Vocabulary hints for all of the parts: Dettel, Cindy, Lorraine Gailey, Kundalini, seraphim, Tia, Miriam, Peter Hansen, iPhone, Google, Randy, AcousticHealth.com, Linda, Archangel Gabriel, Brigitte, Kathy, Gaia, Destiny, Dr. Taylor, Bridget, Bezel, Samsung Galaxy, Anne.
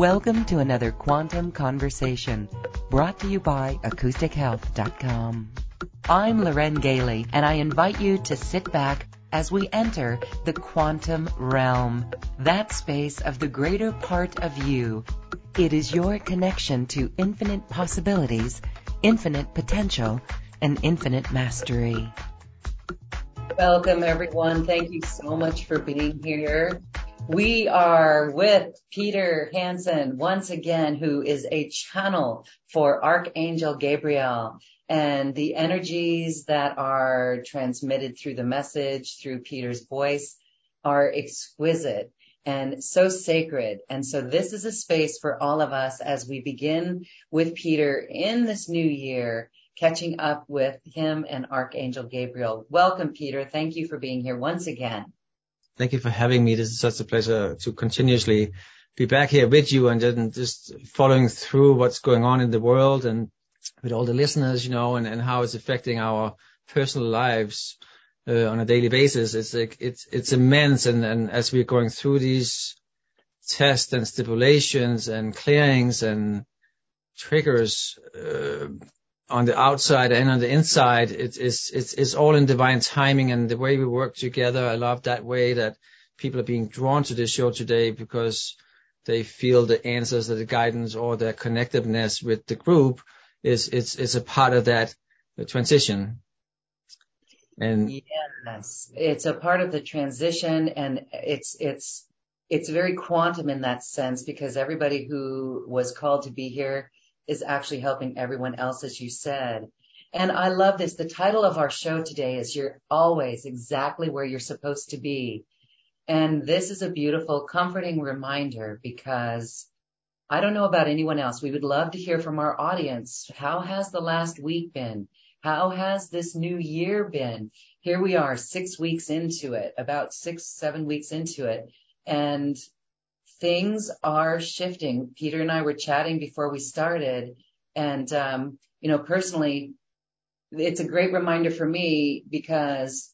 Welcome to another Quantum Conversation, brought to you by AcousticHealth.com. I'm Lorraine Gailey, and I invite you to sit back as we enter the quantum realm, that space of the greater part of you. It is your connection to infinite possibilities, infinite potential, and infinite mastery. Welcome, everyone. Thank you so much for being here. We are with Peter Hansen once again, who is a channel for Archangel Gabriel and the energies that are transmitted through the message, through Peter's voice, are exquisite and so sacred. And so this is a space for all of us as we begin with Peter in this new year, catching up with him and Archangel Gabriel. Welcome, Peter. Thank you for being here once again. Thank you for having me. This is such a pleasure to continuously be back here with you and then just following through what's going on in the world and with all the listeners, you know, and how it's affecting our personal lives on a daily basis. It's like, it's immense. And as we're going through these tests and stipulations and clearings and triggers on the outside and on the inside, it's all in divine timing and the way we work together. I love that way that people are being drawn to this show today because they feel the answers or the guidance or their connectedness with the group is a part of that transition. And yes, it's a part of the transition, and it's very quantum in that sense, because everybody who was called to be here is actually helping everyone else, as you said. And I love this. The title of our show today is You're Always Exactly Where You're Supposed to Be. And this is a beautiful, comforting reminder, because I don't know about anyone else. We would love to hear from our audience. How has the last week been? How has this new year been? Here we are 6 weeks into it, about 6-7 weeks into it. And things are shifting. Peter and I were chatting before we started. And, you know, personally, it's a great reminder for me, because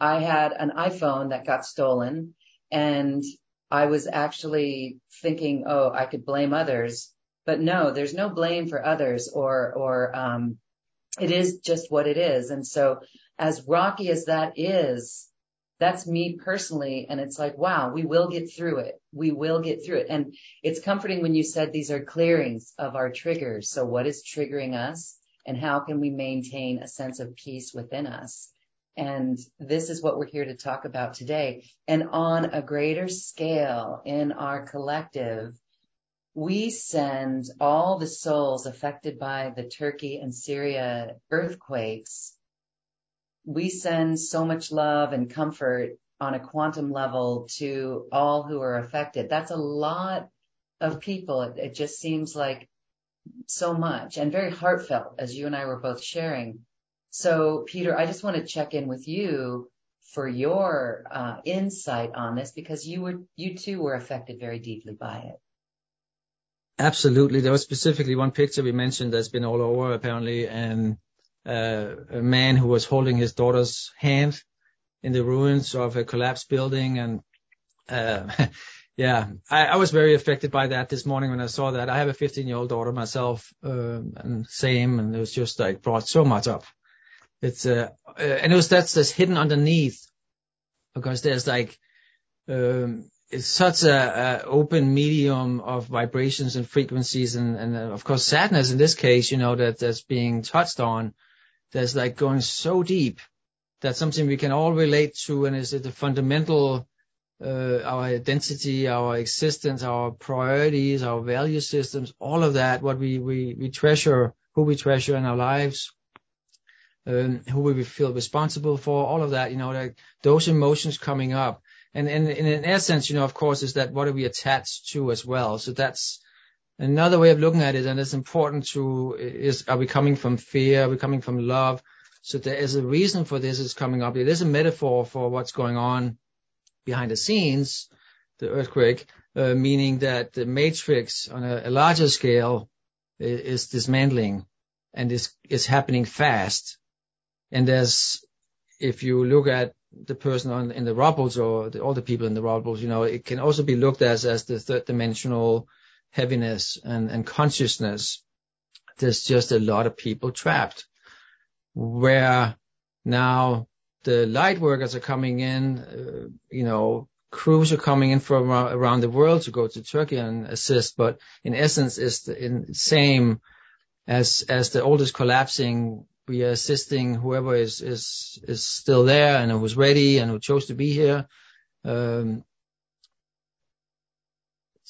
I had an iPhone that got stolen, and I was actually thinking, oh, I could blame others. But no, there's no blame for others, or it is just what it is. And so as rocky as that is, that's me personally. And it's like, wow, we will get through it. We will get through it. And it's comforting when you said these are clearings of our triggers. So what is triggering us, and how can we maintain a sense of peace within us? And this is what we're here to talk about today. And on a greater scale in our collective, we send all the souls affected by the Turkey and Syria earthquakes. We send so much love and comfort on a quantum level to all who are affected. That's a lot of people. It just seems like so much, and very heartfelt, as you and I were both sharing. So, Peter, I just want to check in with you for your insight on this, because you too were affected very deeply by it. Absolutely. There was specifically one picture we mentioned that's been all over apparently, and a man who was holding his daughter's hand in the ruins of a collapsed building. And I was very affected by that this morning when I saw that. I have a 15-year-old daughter myself, and it was just like brought so much up. It's and it was that's hidden underneath, because there's like it's such a open medium of vibrations and frequencies and of course sadness in this case, you know, that's being touched on. That's like going so deep. That's something we can all relate to, and is the fundamental, our identity, our existence, our priorities, our value systems, all of that, what we treasure, who we treasure in our lives, who we feel responsible for, all of that, you know, like those emotions coming up. And in essence, you know, of course, is that what are we attached to as well? So that's another way of looking at it, and it's important to are we coming from fear? Are we coming from love? So there is a reason for this is coming up. It is a metaphor for what's going on behind the scenes, the earthquake, meaning that the matrix on a larger scale is dismantling, and is happening fast. And there's, if you look at the person in the rubbles, or all the people in the rubbles, you know, it can also be looked at as the third dimensional heaviness and consciousness, there's just a lot of people trapped. Where now the light workers are coming in, crews are coming in from around the world to go to Turkey and assist, but in essence, it's the same as the old is collapsing. We are assisting whoever is still there and who's ready and who chose to be here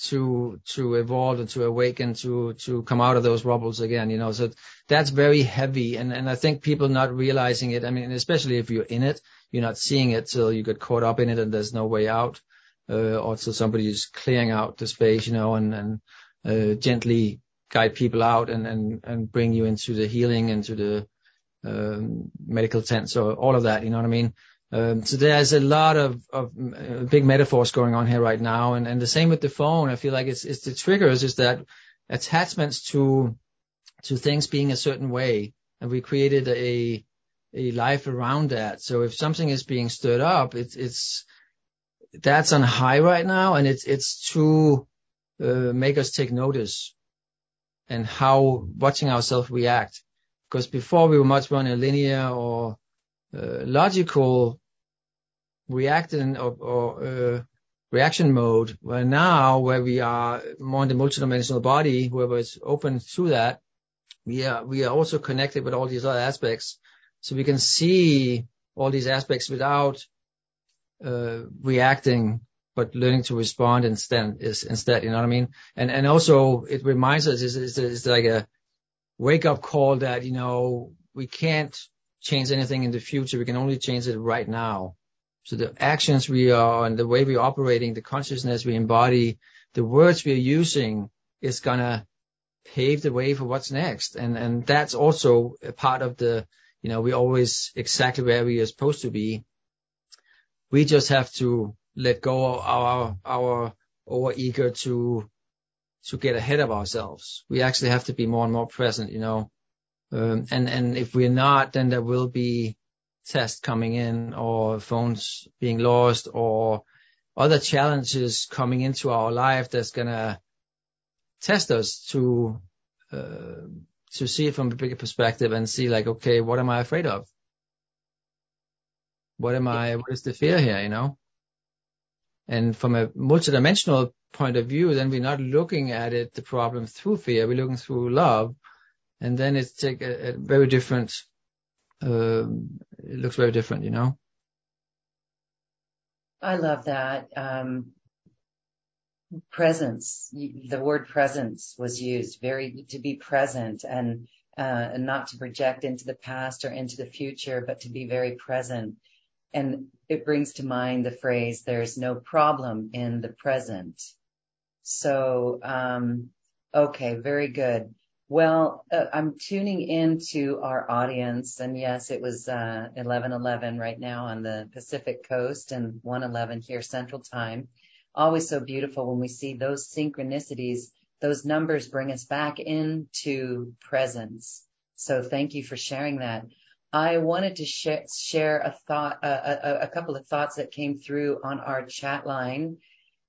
to evolve and to awaken, to come out of those rubbles again, so that's very heavy. And I think people not realizing it. I mean, especially if you're in it, you're not seeing it till you get caught up in it and there's no way out, or till somebody is clearing out the space, and gently guide people out and bring you into the healing, into the medical tent. So all of that, you know what I mean? So there's a lot of big metaphors going on here right now. And the same with the phone. I feel like it's the triggers, is that attachments to things being a certain way. And we created a life around that. So if something is being stirred up, that's on high right now. And it's to make us take notice and how watching ourselves react. Because before we were much more in a linear or logical reaction mode, where now, where we are more in the multidimensional body, whoever is open to that, we are also connected with all these other aspects, so we can see all these aspects without reacting, but learning to respond instead, you know what I mean? And also it reminds us, it's like a wake up call that, we can't change anything in the future. We can only change it right now. So the actions we are and the way we're operating, the consciousness we embody, the words we're using is going to pave the way for what's next. And that's also a part of the, we're always exactly where we are supposed to be. We just have to let go of our over-eager to get ahead of ourselves. We actually have to be more and more present, and if we're not, then there will be tests coming in, or phones being lost, or other challenges coming into our life that's going to test us to see it from a bigger perspective and see like, okay, what am I afraid of? What is the fear here, And from a multidimensional point of view, then we're not looking at it, the problem through fear, we're looking through love. And then it's take a very different, it looks very different, I love that. Presence, the word presence was used, to be present and not to project into the past or into the future, but to be very present. And it brings to mind the phrase, there's no problem in the present. So, okay, very good. Well, I'm tuning into our audience, and yes, it was 11:11 right now on the Pacific Coast and 1:11 here Central Time. Always so beautiful when we see those synchronicities. Those numbers bring us back into presence. So thank you for sharing that. I wanted to share a thought, a couple of thoughts that came through on our chat line.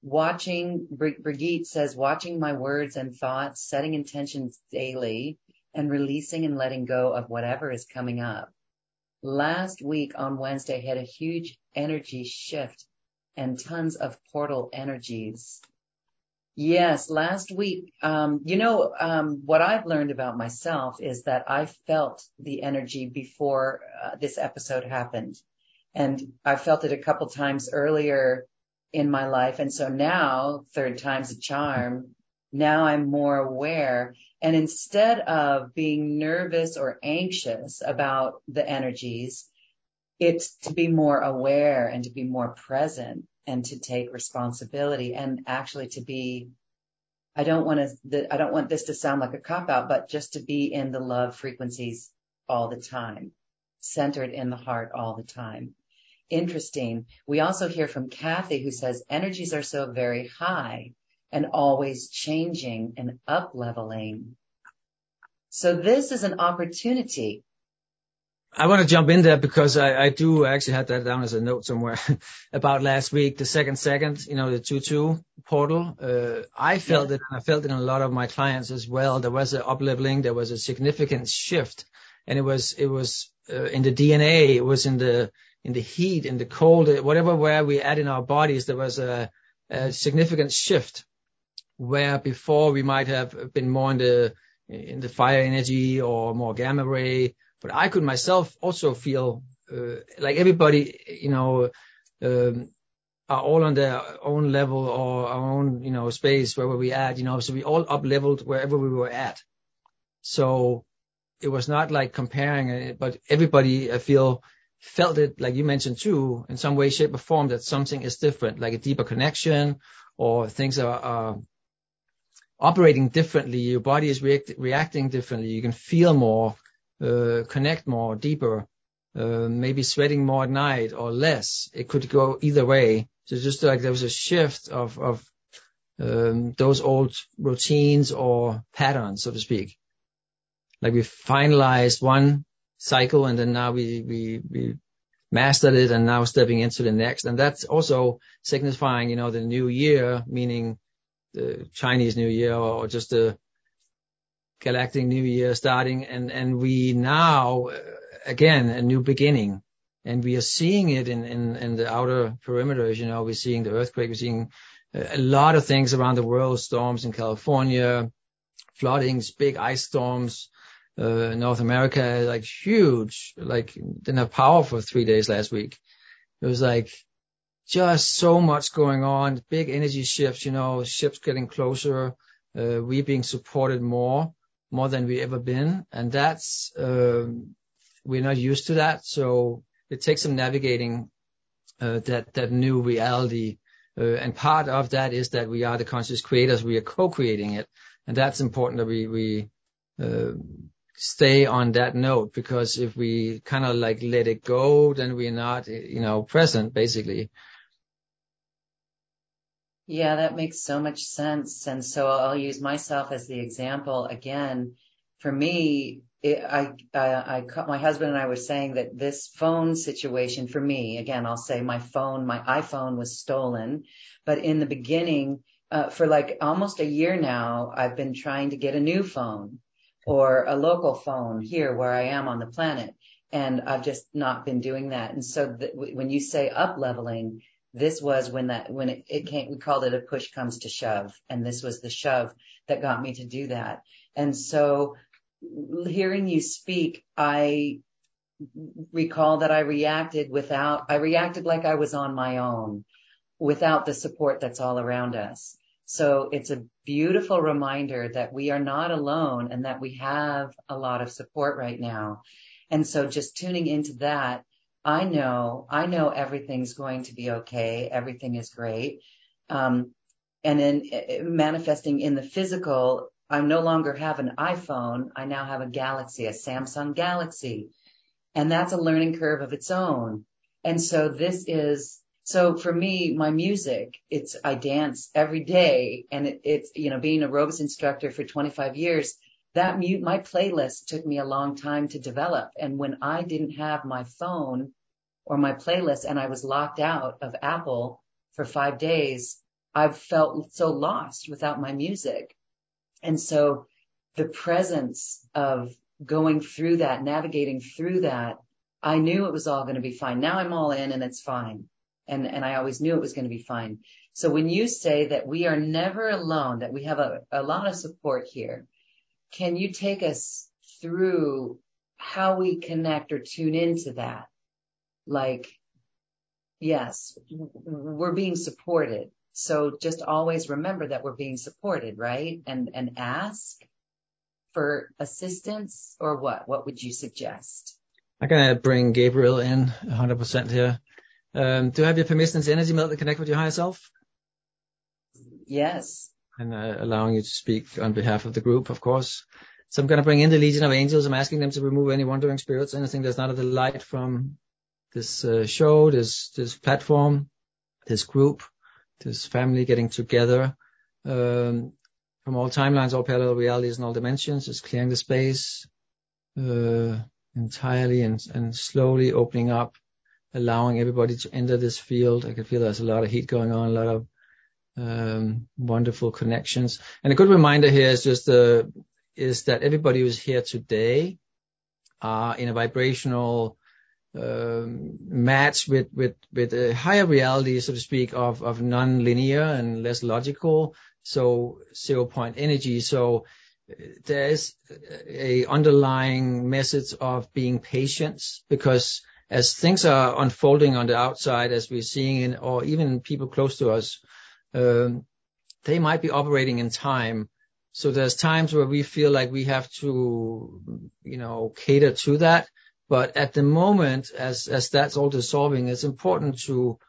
Brigitte says, watching my words and thoughts, setting intentions daily, and releasing and letting go of whatever is coming up. Last week on Wednesday, I had a huge energy shift and tons of portal energies. Yes, last week, what I've learned about myself is that I felt the energy before this episode happened. And I felt it a couple times earlier in my life. And so now, third time's a charm. Now I'm more aware. And instead of being nervous or anxious about the energies, it's to be more aware and to be more present and to take responsibility and actually to be, I don't want this to sound like a cop out, but just to be in the love frequencies all the time, centered in the heart all the time. Interesting. We also hear from Kathy, who says energies are so very high and always changing and up leveling. So this is an opportunity I want to jump in there because I do actually have that down as a note somewhere about last week, the second, you know, the 2-2 portal. I felt it, and I felt it in a lot of my clients as well. There was an up-leveling, there was a significant shift, and it was in the DNA, it was in the heat, in the cold, whatever where we add in our bodies, there was a significant shift where before we might have been more in the fire energy or more gamma ray. But I could myself also feel like everybody, you know, are all on their own level or our own, you know, space wherever we at, you know, so we all up leveled wherever we were at. So it was not like comparing it, but everybody, I feel, felt it, like you mentioned too, in some way, shape or form, that something is different, like a deeper connection, or things are operating differently. Your body is reacting differently. You can feel more. Connect more, deeper, maybe sweating more at night or less. It could go either way. So just like there was a shift of those old routines or patterns, so to speak. Like we finalized one cycle and then now we mastered it and now stepping into the next. And that's also signifying, you know, the new year, meaning the Chinese New Year or just the Galactic New Year starting, and we now, again, a new beginning. And we are seeing it in the outer perimeters, you know, we're seeing the earthquake, we're seeing a lot of things around the world, storms in California, floodings, big ice storms, North America, like huge, like didn't have power for 3 days last week. It was like just so much going on, big energy shifts, you know, ships getting closer, we being supported more than we ever been. And that's, we're not used to that. So it takes some navigating, that new reality. And part of that is that we are the conscious creators. We are co-creating it. And that's important that we stay on that note, because if we kind of like let it go, then we're not, you know, present basically. Yeah, that makes so much sense. And so I'll use myself as the example again. For me, my husband and I were saying that this phone situation for me, again, I'll say my iPhone was stolen. But in the beginning, for like almost a year now, I've been trying to get a new phone or a local phone here where I am on the planet. And I've just not been doing that. And so when you say up leveling, this was when it came, we called it a push comes to shove. And this was the shove that got me to do that. And so hearing you speak, I recall that I reacted like I was on my own without the support that's all around us. So it's a beautiful reminder that we are not alone and that we have a lot of support right now. And so just tuning into that, I know everything's going to be okay. Everything is great. And then manifesting in the physical, I no longer have an iPhone. I now have a Samsung Galaxy. And that's a learning curve of its own. And so so for me, my music, I dance every day. And it's, you know, being an aerobics instructor for 25 years, my playlist took me a long time to develop. And when I didn't have my phone or my playlist and I was locked out of Apple for 5 days, I've felt so lost without my music. And so the presence of going through that, navigating through that, I knew it was all going to be fine. Now I'm all in and it's fine. And I always knew it was going to be fine. So when you say that we are never alone, that we have a lot of support here, can you take us through how we connect or tune into that? Like, yes, we're being supported. So just always remember that we're being supported, right? And ask for assistance or what? What would you suggest? I'm going to bring Gabriel in 100% here. Do I have your permission to energy melt and connect with your higher self? Yes. And allowing you to speak on behalf of the group, of course. So I'm going to bring in the Legion of Angels. I'm asking them to remove any wandering spirits, anything that's not of the light from this show, this platform, this group, this family getting together, from all timelines, all parallel realities and all dimensions. It's clearing the space. entirely and slowly opening up, allowing everybody to enter this field. I can feel there's a lot of heat going on, a lot of wonderful connections. And a good reminder here is just that everybody who's here today are in a vibrational match with a higher reality, so to speak, of non-linear and less logical, so 0 point energy. So there's a underlying message of being patient, because as things are unfolding on the outside, as we're seeing, or even people close to us, they might be operating in time. So there's times where we feel like we have to, cater to that. But at the moment, as that's all dissolving, it's important to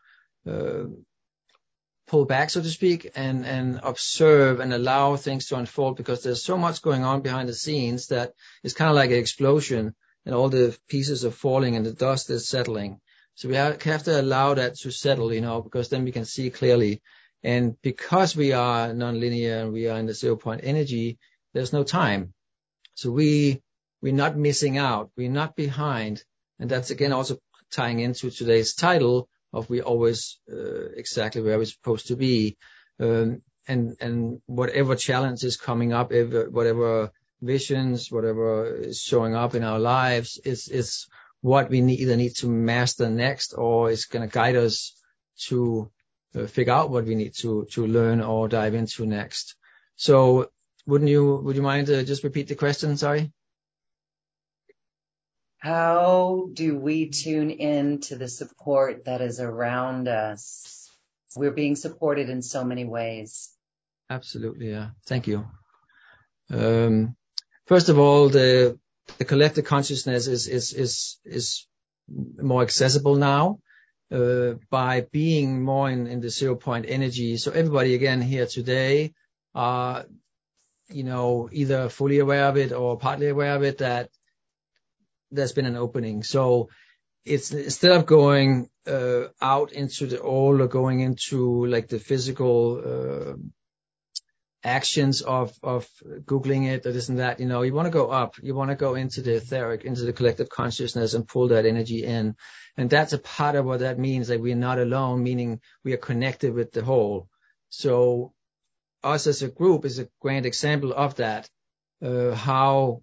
pull back, so to speak, and observe and allow things to unfold, because there's so much going on behind the scenes that it's kind of like an explosion, and all the pieces are falling and the dust is settling. So we have to allow that to settle, because then we can see clearly. And because we are nonlinear and we are in the 0 point energy, there's no time. So we're not missing out. We're not behind. And that's, again, also tying into today's title of we're always exactly where we're supposed to be. And whatever challenge is coming up, whatever visions, whatever is showing up in our lives, it's what we either need to master next, or it's going to guide us to figure out what we need to learn or dive into next. So would you mind to just repeat the question? Sorry. How do we tune in to the support that is around us? We're being supported in so many ways. Absolutely. Yeah. Thank you. First of all, the collective consciousness is more accessible now by being more in the 0 point energy. So everybody, again, here today are, either fully aware of it or partly aware of it, that there's been an opening. So it's, instead of going out into the old or going into like the physical actions of Googling it or this and that, you want to go up, you want to go into the etheric, into the collective consciousness, and pull that energy in. And that's a part of what that means, that we're not alone, meaning we are connected with the whole. So us as a group is a grand example of that, how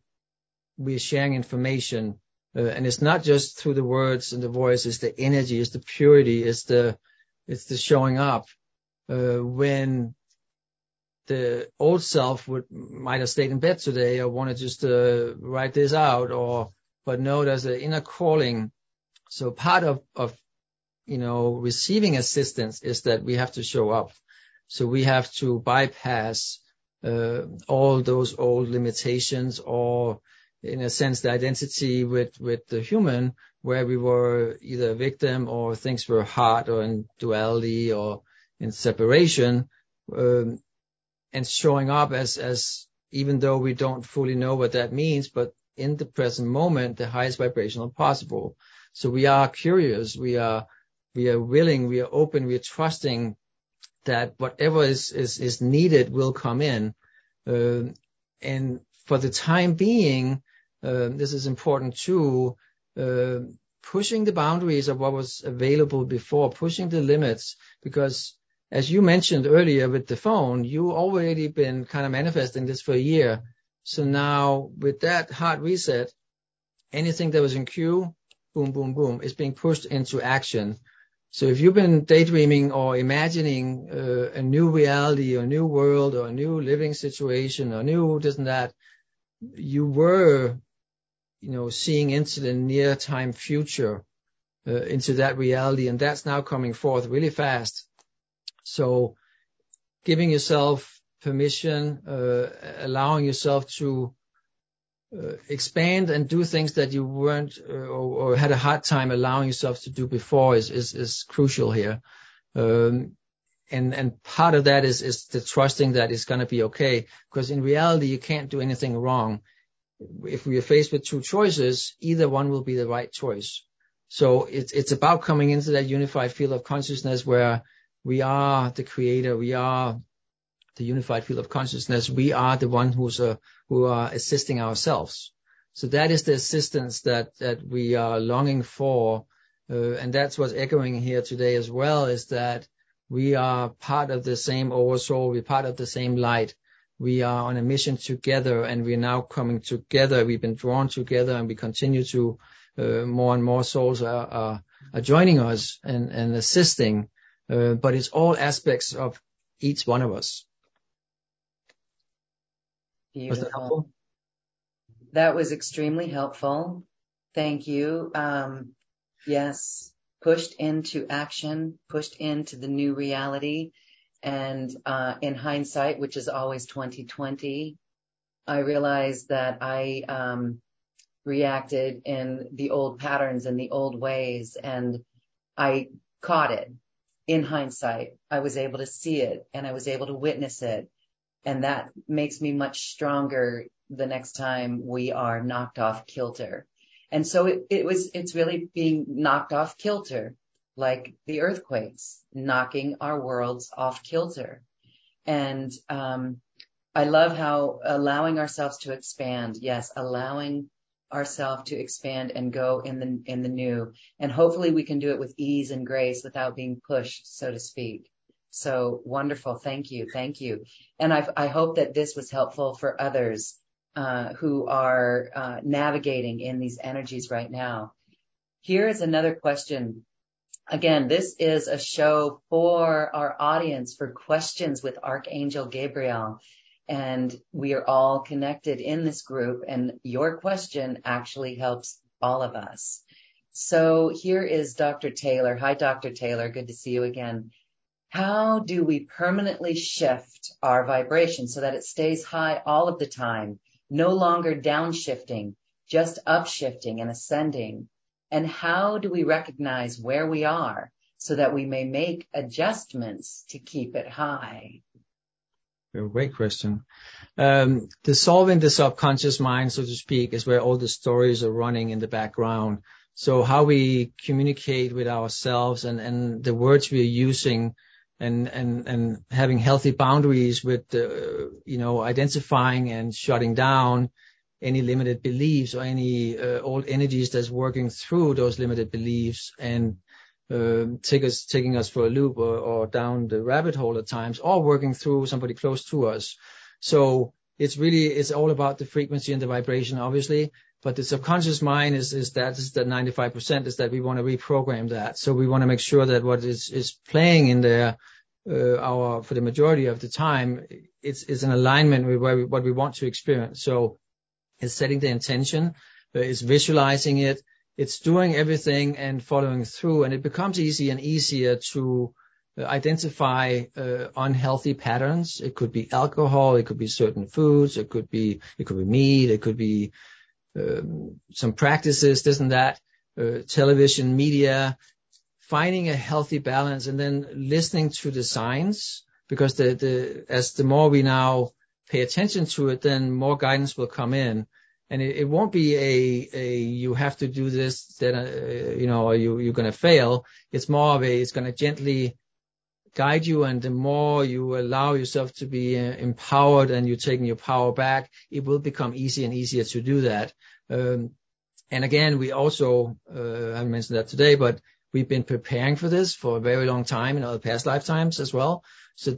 we're sharing information, and it's not just through the words and the voice, it's the energy, it's the purity, it's the showing up. When the old self might have stayed in bed today, or want to just write this out, but no, there's an inner calling. So part of receiving assistance is that we have to show up. So we have to bypass all those old limitations, or in a sense the identity with the human, where we were either a victim or things were hard or in duality or in separation. And showing up as even though we don't fully know what that means, but in the present moment, the highest vibrational possible. So we are curious, we are willing, we are open, we are trusting that whatever is needed will come in. And for the time being, this is important too, pushing the boundaries of what was available before, pushing the limits, because as you mentioned earlier with the phone, you already been kind of manifesting this for a year. So now with that hard reset, anything that was in queue, boom, boom, boom, is being pushed into action. So if you've been daydreaming or imagining a new reality or a new world or a new living situation or new this and that, you were, seeing into the near time future, into that reality. And that's now coming forth really fast. So giving yourself permission, allowing yourself to expand and do things that you weren't or had a hard time allowing yourself to do before is crucial here. And part of that is the trusting that it's going to be okay, because in reality, you can't do anything wrong. If we are faced with two choices, either one will be the right choice. So it's about coming into that unified field of consciousness where we are the creator. We are the unified field of consciousness. We are the one who are assisting ourselves. So that is the assistance that we are longing for. And that's what's echoing here today as well, is that we are part of the same oversoul. We're part of the same light. We are on a mission together, and we're now coming together. We've been drawn together, and we continue to more and more souls are joining us and assisting. But it's all aspects of each one of us. Beautiful. Was that helpful? That was extremely helpful. Thank you. Yes, pushed into action, pushed into the new reality. And in hindsight, which is always 2020, I realized that I reacted in the old patterns and the old ways, and I caught it in hindsight. I was able to see it, and I was able to witness it. And that makes me much stronger the next time we are knocked off kilter. And so it's really being knocked off kilter, like the earthquakes, knocking our worlds off kilter. And I love how allowing ourselves to expand. Yes, allowing ourselves to expand and go in the new. And hopefully we can do it with ease and grace without being pushed, so to speak. So wonderful. Thank you. Thank you. And I hope that this was helpful for others who are navigating in these energies right now. Here is another question. Again, this is a show for our audience for questions with Archangel Gabriel. And we are all connected in this group, and your question actually helps all of us. So here is Dr. Taylor. Hi, Dr. Taylor. Good to see you again. How do we permanently shift our vibration so that it stays high all of the time? No longer downshifting, just upshifting and ascending. And how do we recognize where we are so that we may make adjustments to keep it high? Great question. Dissolving the subconscious mind, so to speak, is where all the stories are running in the background. So how we communicate with ourselves and the words we're using, and having healthy boundaries with, identifying and shutting down any limited beliefs or any old energies that's working through those limited beliefs and taking us for a loop or down the rabbit hole at times, or working through somebody close to us. So it's all about the frequency and the vibration, obviously. But the subconscious mind is that 95% is that we want to reprogram that. So we want to make sure that what is playing in there, for the majority of the time, it's in alignment with what we want to experience. So it's setting the intention, it's visualizing it, it's doing everything and following through. And it becomes easier and easier to identify unhealthy patterns. It could be alcohol, it could be certain foods, it could be meat, it could be some practices, this and that, television, media, finding a healthy balance, and then listening to the signs, because the more we now pay attention to it, then more guidance will come in. And it won't be a you have to do this, then you're going to fail. It's more of it's going to gently guide you, and the more you allow yourself to be empowered and you're taking your power back, it will become easier and easier to do that. And again, we also, I haven't mentioned that today, but we've been preparing for this for a very long time in other past lifetimes as well. So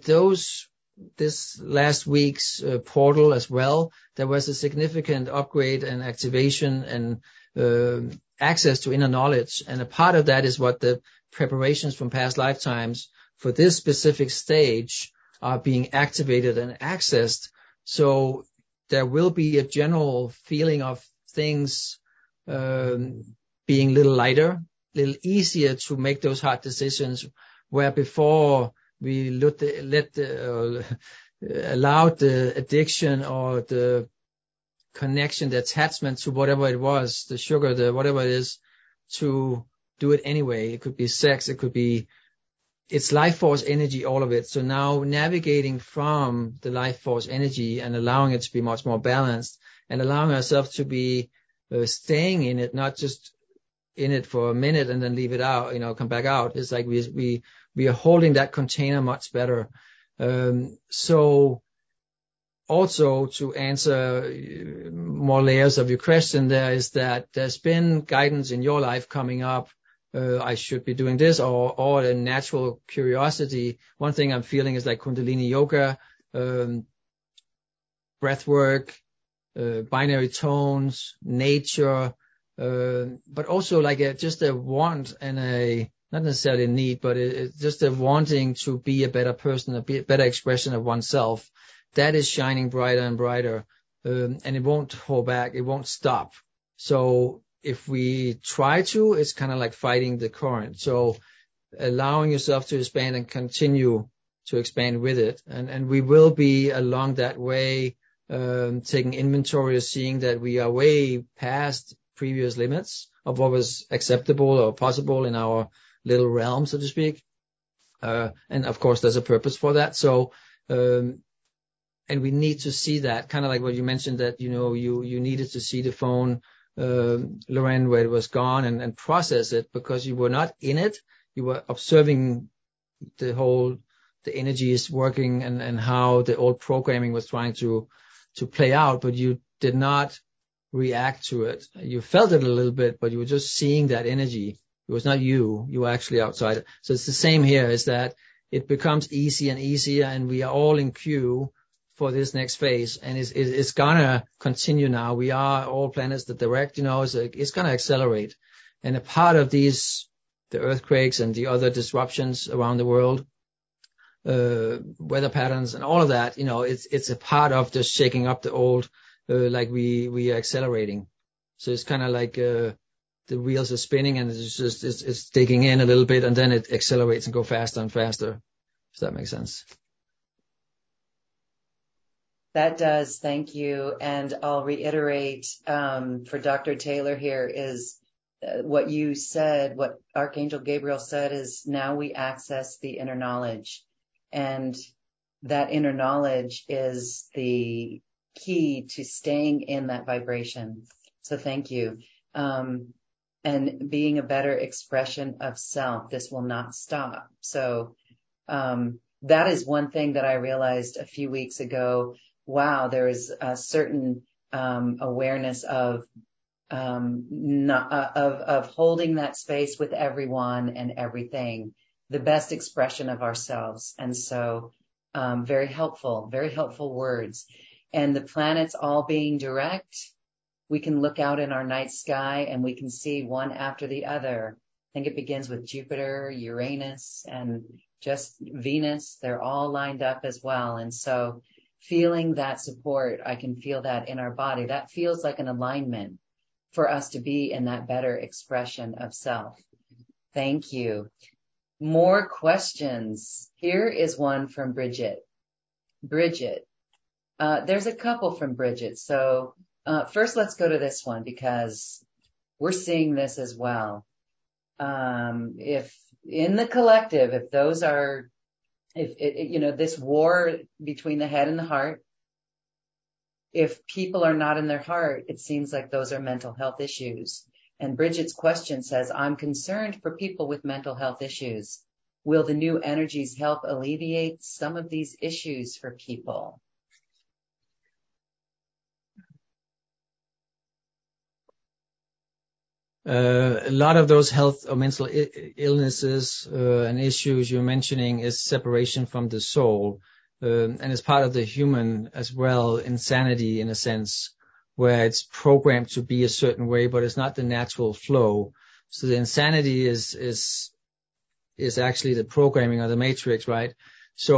this last week's portal as well, there was a significant upgrade and activation and access to inner knowledge. And a part of that is what the preparations from past lifetimes for this specific stage are being activated and accessed. So there will be a general feeling of things being a little lighter, a little easier to make those hard decisions, where before we allowed the addiction or the connection, the attachment to whatever it was, the sugar, the whatever it is, to do it anyway. It could be sex, it could be, it's life force energy, all of it. So now navigating from the life force energy and allowing it to be much more balanced, and allowing ourselves to be staying in it, not just in it for a minute and then leave it out, come back out. It's like we are holding that container much better. So also to answer more layers of your question there is that there's been guidance in your life coming up. I should be doing this or a natural curiosity. One thing I'm feeling is like Kundalini yoga, breath work, binary tones, nature, but also like just a want and a, not necessarily a need, but just a wanting to be a better person, a better expression of oneself. That is shining brighter and brighter, and it won't hold back. It won't stop. So if we try to, it's kind of like fighting the current. So allowing yourself to expand and continue to expand with it. And we will be along that way, taking inventory of seeing that we are way past previous limits of what was acceptable or possible in our little realm, so to speak. And of course, there's a purpose for that. So, and we need to see that, kind of like what you mentioned that, you know, you needed to see the phone, Lorraine, where it was gone and process it because you were not in it. You were observing the energy is working and how the old programming was trying to play out, but you did not react to it. You felt it a little bit, but you were just seeing that energy. It was not you. You were actually outside. So it's the same here is that it becomes easier and easier and we are all in queue for this next phase, and it's gonna continue now. We are all planets that direct, you know, it's gonna accelerate. And a part of these, the earthquakes and the other disruptions around the world, weather patterns and all of that, you know, it's a part of just shaking up the old, like we are accelerating. So it's kind of like the wheels are spinning and it's just it's digging in a little bit and then it accelerates and go faster and faster. Does that make sense? That does. Thank you. And I'll reiterate for Dr. Taylor here is what you said, what Archangel Gabriel said is now we access the inner knowledge. And that inner knowledge is the key to staying in that vibration. So thank you. And being a better expression of self, this will not stop. So that is one thing that I realized a few weeks ago. Wow, there is a certain awareness of not holding that space with everyone and everything, the best expression of ourselves, and so very helpful words. And the planets all being direct, we can look out in our night sky and we can see one after the other. I think it begins with Jupiter, Uranus, and just Venus. They're all lined up as well, and so. Feeling that support, I can feel that in our body. That feels like an alignment for us to be in that better expression of self. Thank you. More questions. Here is one from Bridget. Bridget, there's a couple from Bridget. So first, let's go to this one because we're seeing this as well. If in the collective, if those are If this war between the head and the heart, if people are not in their heart, it seems like those are mental health issues. And Bridget's question says, I'm concerned for people with mental health issues. Will the new energies help alleviate some of these issues for people? A lot of those health or mental illnesses and issues you're mentioning is separation from the soul, and it's part of the human as well, insanity in a sense, where it's programmed to be a certain way, but it's not the natural flow. So the insanity is actually the programming of the matrix, right? So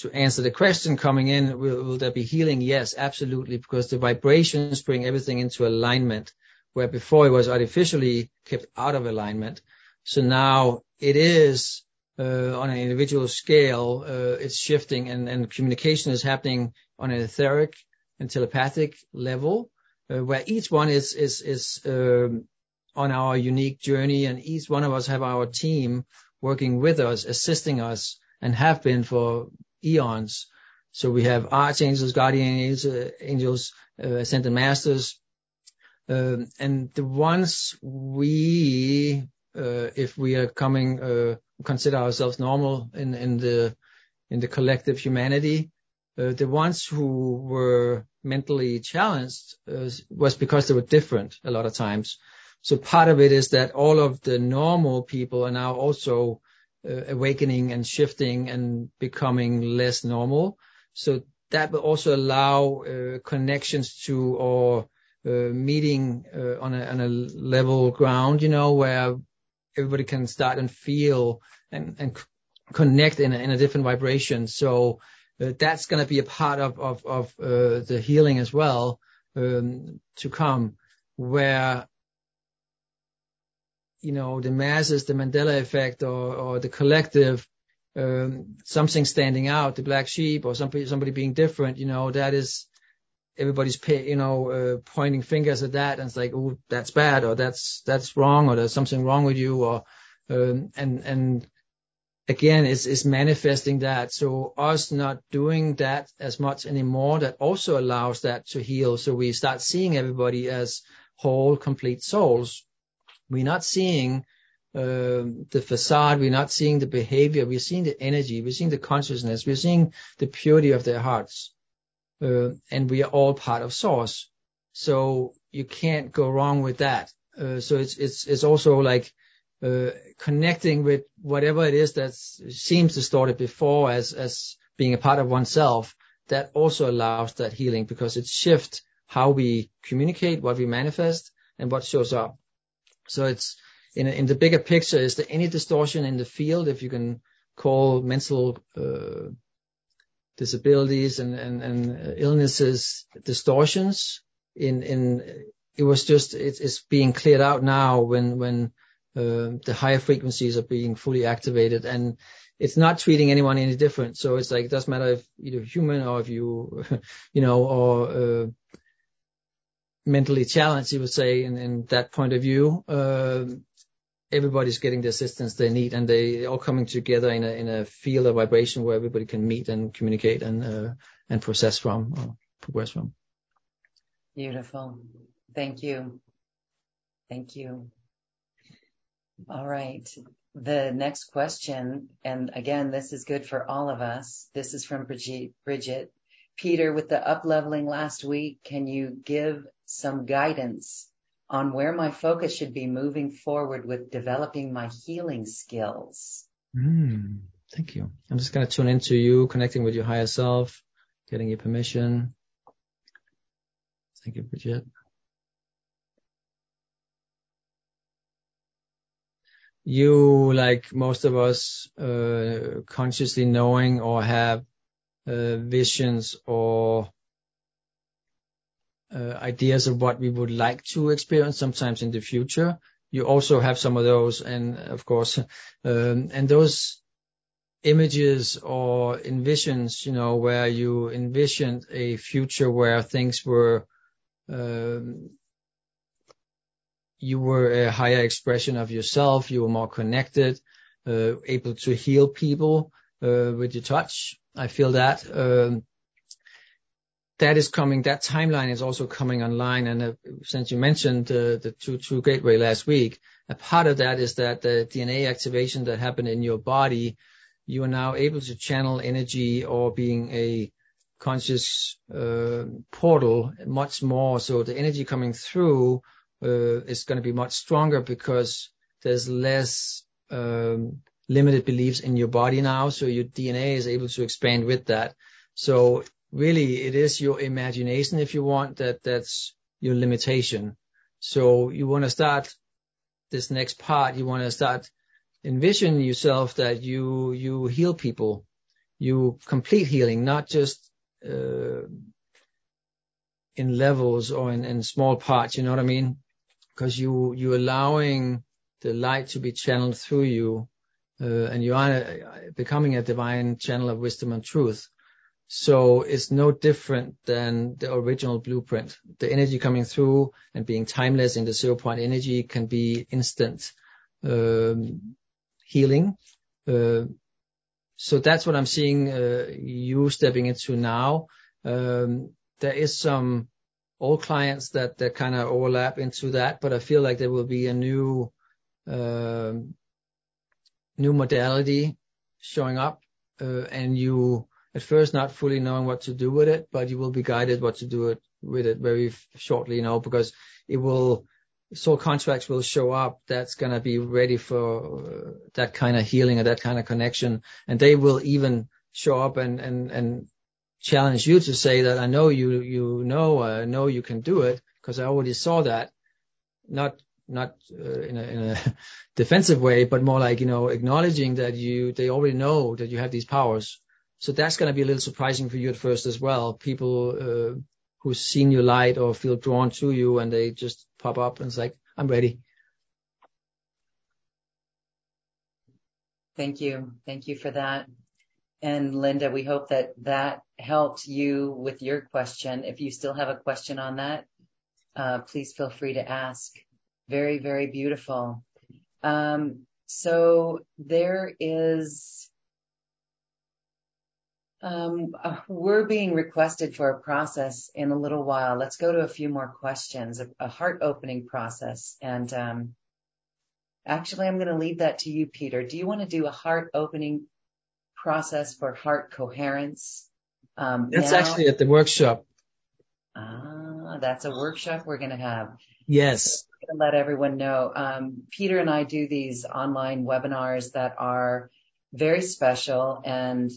to answer the question coming in, will there be healing? Yes, absolutely, because the vibrations bring everything into alignment, where before it was artificially kept out of alignment. So now it is on an individual scale, it's shifting and communication is happening on an etheric and telepathic level, where each one is on our unique journey, and each one of us have our team working with us, assisting us, and have been for eons. So we have archangels, guardian angels, ascended masters, and the ones we, if we are consider ourselves normal in the collective humanity, the ones who were mentally challenged was because they were different a lot of times. So part of it is that all of the normal people are now also awakening and shifting and becoming less normal. So that will also allow connections to or meeting on a level ground, you know, where everybody can start and feel and connect in a different vibration. So that's going to be a part of the healing as well to come, where, you know, the masses, the Mandela effect or the collective, something standing out, the black sheep or somebody being different, you know, that is everybody's, pointing fingers at that. And it's like, oh, that's bad, or that's wrong, or there's something wrong with you. Or and again, it's manifesting that. So us not doing that as much anymore, that also allows that to heal. So we start seeing everybody as whole, complete souls. We're not seeing the facade. We're not seeing the behavior. We're seeing the energy. We're seeing the consciousness. We're seeing the purity of their hearts. And we are all part of source. So you can't go wrong with that. So it's also like, connecting with whatever it is that seems distorted before as being a part of oneself, that also allows that healing, because it shifts how we communicate, what we manifest, and what shows up. So it's in the bigger picture, is there any distortion in the field, if you can call mental disabilities and illnesses distortions? It's being cleared out now when the higher frequencies are being fully activated, and it's not treating anyone any different. So it's like, it doesn't matter if you're human or if you, or mentally challenged, you would say, in that point of view, everybody's getting the assistance they need, and they all coming together in a field of vibration where everybody can meet and communicate and process from, or progress from. Beautiful. Thank you. Thank you. All right. The next question, and again, this is good for all of us. This is from Bridget. Peter, with the up-leveling last week, can you give some guidance on where my focus should be moving forward with developing my healing skills? Thank you. I'm just going to tune into you, connecting with your higher self, getting your permission. Thank you, Bridget. You, like most of us, consciously knowing or have visions or ideas of what we would like to experience sometimes in the future. You also have some of those, and of course, and those images or envisions, you know, where you envisioned a future where things were, you were a higher expression of yourself. You were more connected, able to heal people with your touch. I feel that that is coming. That timeline is also coming online. And since you mentioned the 2-2 gateway last week, a part of that is that the DNA activation that happened in your body, you are now able to channel energy or being a conscious portal much more. So the energy coming through, it's going to be much stronger, because there's less limited beliefs in your body now. So your DNA is able to expand with that. So really, it is your imagination, if you want, that's your limitation. So you want to start this next part. You want to start envision yourself that you heal people, you complete healing, not just in levels or in small parts. You know what I mean? Because you're allowing the light to be channeled through you, and you are becoming a divine channel of wisdom and truth. So it's no different than the original blueprint. The energy coming through and being timeless in the 0 point energy can be instant healing. So that's what I'm seeing you stepping into now. There is some old clients that kind of overlap into that, but I feel like there will be a new modality showing up, and you at first not fully knowing what to do with it, but you will be guided what to do with it very shortly, you know, because it will, soul contracts will show up that's going to be ready for that kind of healing or that kind of connection. And they will even show up and challenge you to say that, I know you know you can do it because I already saw that. Not in a defensive way, but more like, you know, acknowledging that they already know that you have these powers. So that's going to be a little surprising for you at first as well. People who've seen your light or feel drawn to you, and they just pop up and it's like, I'm ready. Thank you. Thank you for that. And Linda, we hope that helped you with your question. If you still have a question on that, please feel free to ask. Very, very beautiful. So there is, we're being requested for a process in a little while. Let's go to a few more questions, a heart-opening process. And actually, I'm going to leave that to you, Peter. Do you want to do a heart-opening process for heart coherence? That's actually at the workshop. That's a workshop we're going to have. Yes. To let everyone know, Peter and I do these online webinars that are very special, and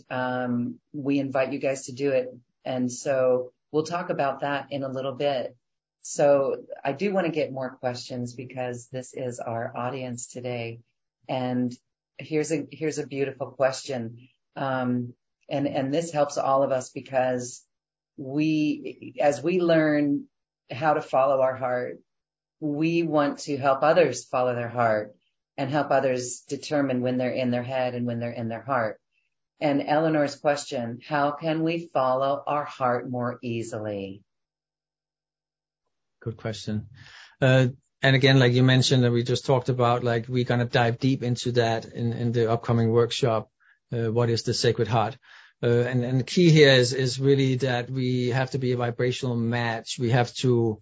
we invite you guys to do it. And so we'll talk about that in a little bit. So I do want to get more questions because this is our audience today. And here's a beautiful question. And this helps all of us because as we learn how to follow our heart, we want to help others follow their heart and help others determine when they're in their head and when they're in their heart. And Eleanor's question, how can we follow our heart more easily? Good question. And again, like you mentioned, that we just talked about, like, we're going to dive deep into that in the upcoming workshop. What is the sacred heart? And the key here is really that we have to be a vibrational match. We have to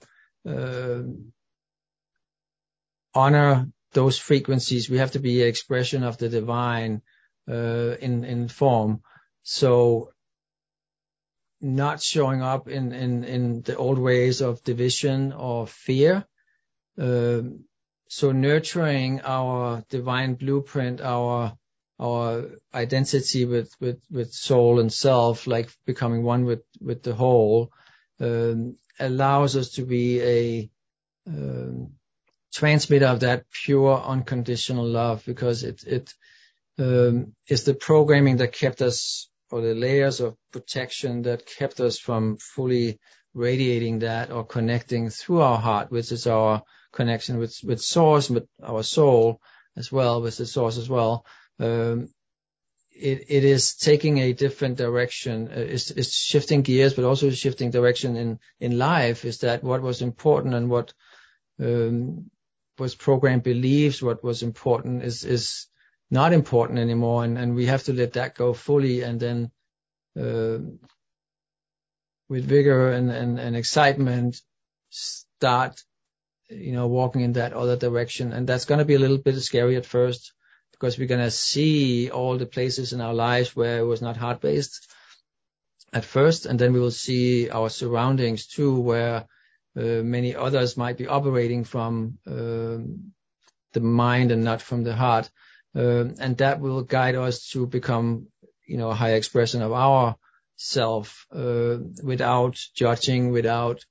honor those frequencies. We have to be an expression of the divine in form. So not showing up in the old ways of division or fear. So nurturing our divine blueprint, our identity with soul and self, like becoming one with the whole, allows us to be a transmitter of that pure unconditional love, because it is the programming that kept us, or the layers of protection that kept us from fully radiating that or connecting through our heart, which is our connection with source, but our soul as well, with the source as well. It is taking a different direction. It's shifting gears, but also shifting direction in life. Is that what was important and what was programmed beliefs, what was important is not important anymore, and we have to let that go fully, and then with vigor and excitement start, you know, walking in that other direction. And that's going to be a little bit scary at first, because we're going to see all the places in our lives where it was not heart-based at first, and then we will see our surroundings too, where many others might be operating from the mind and not from the heart. And that will guide us to become, you know, a higher expression of our self, without judging, without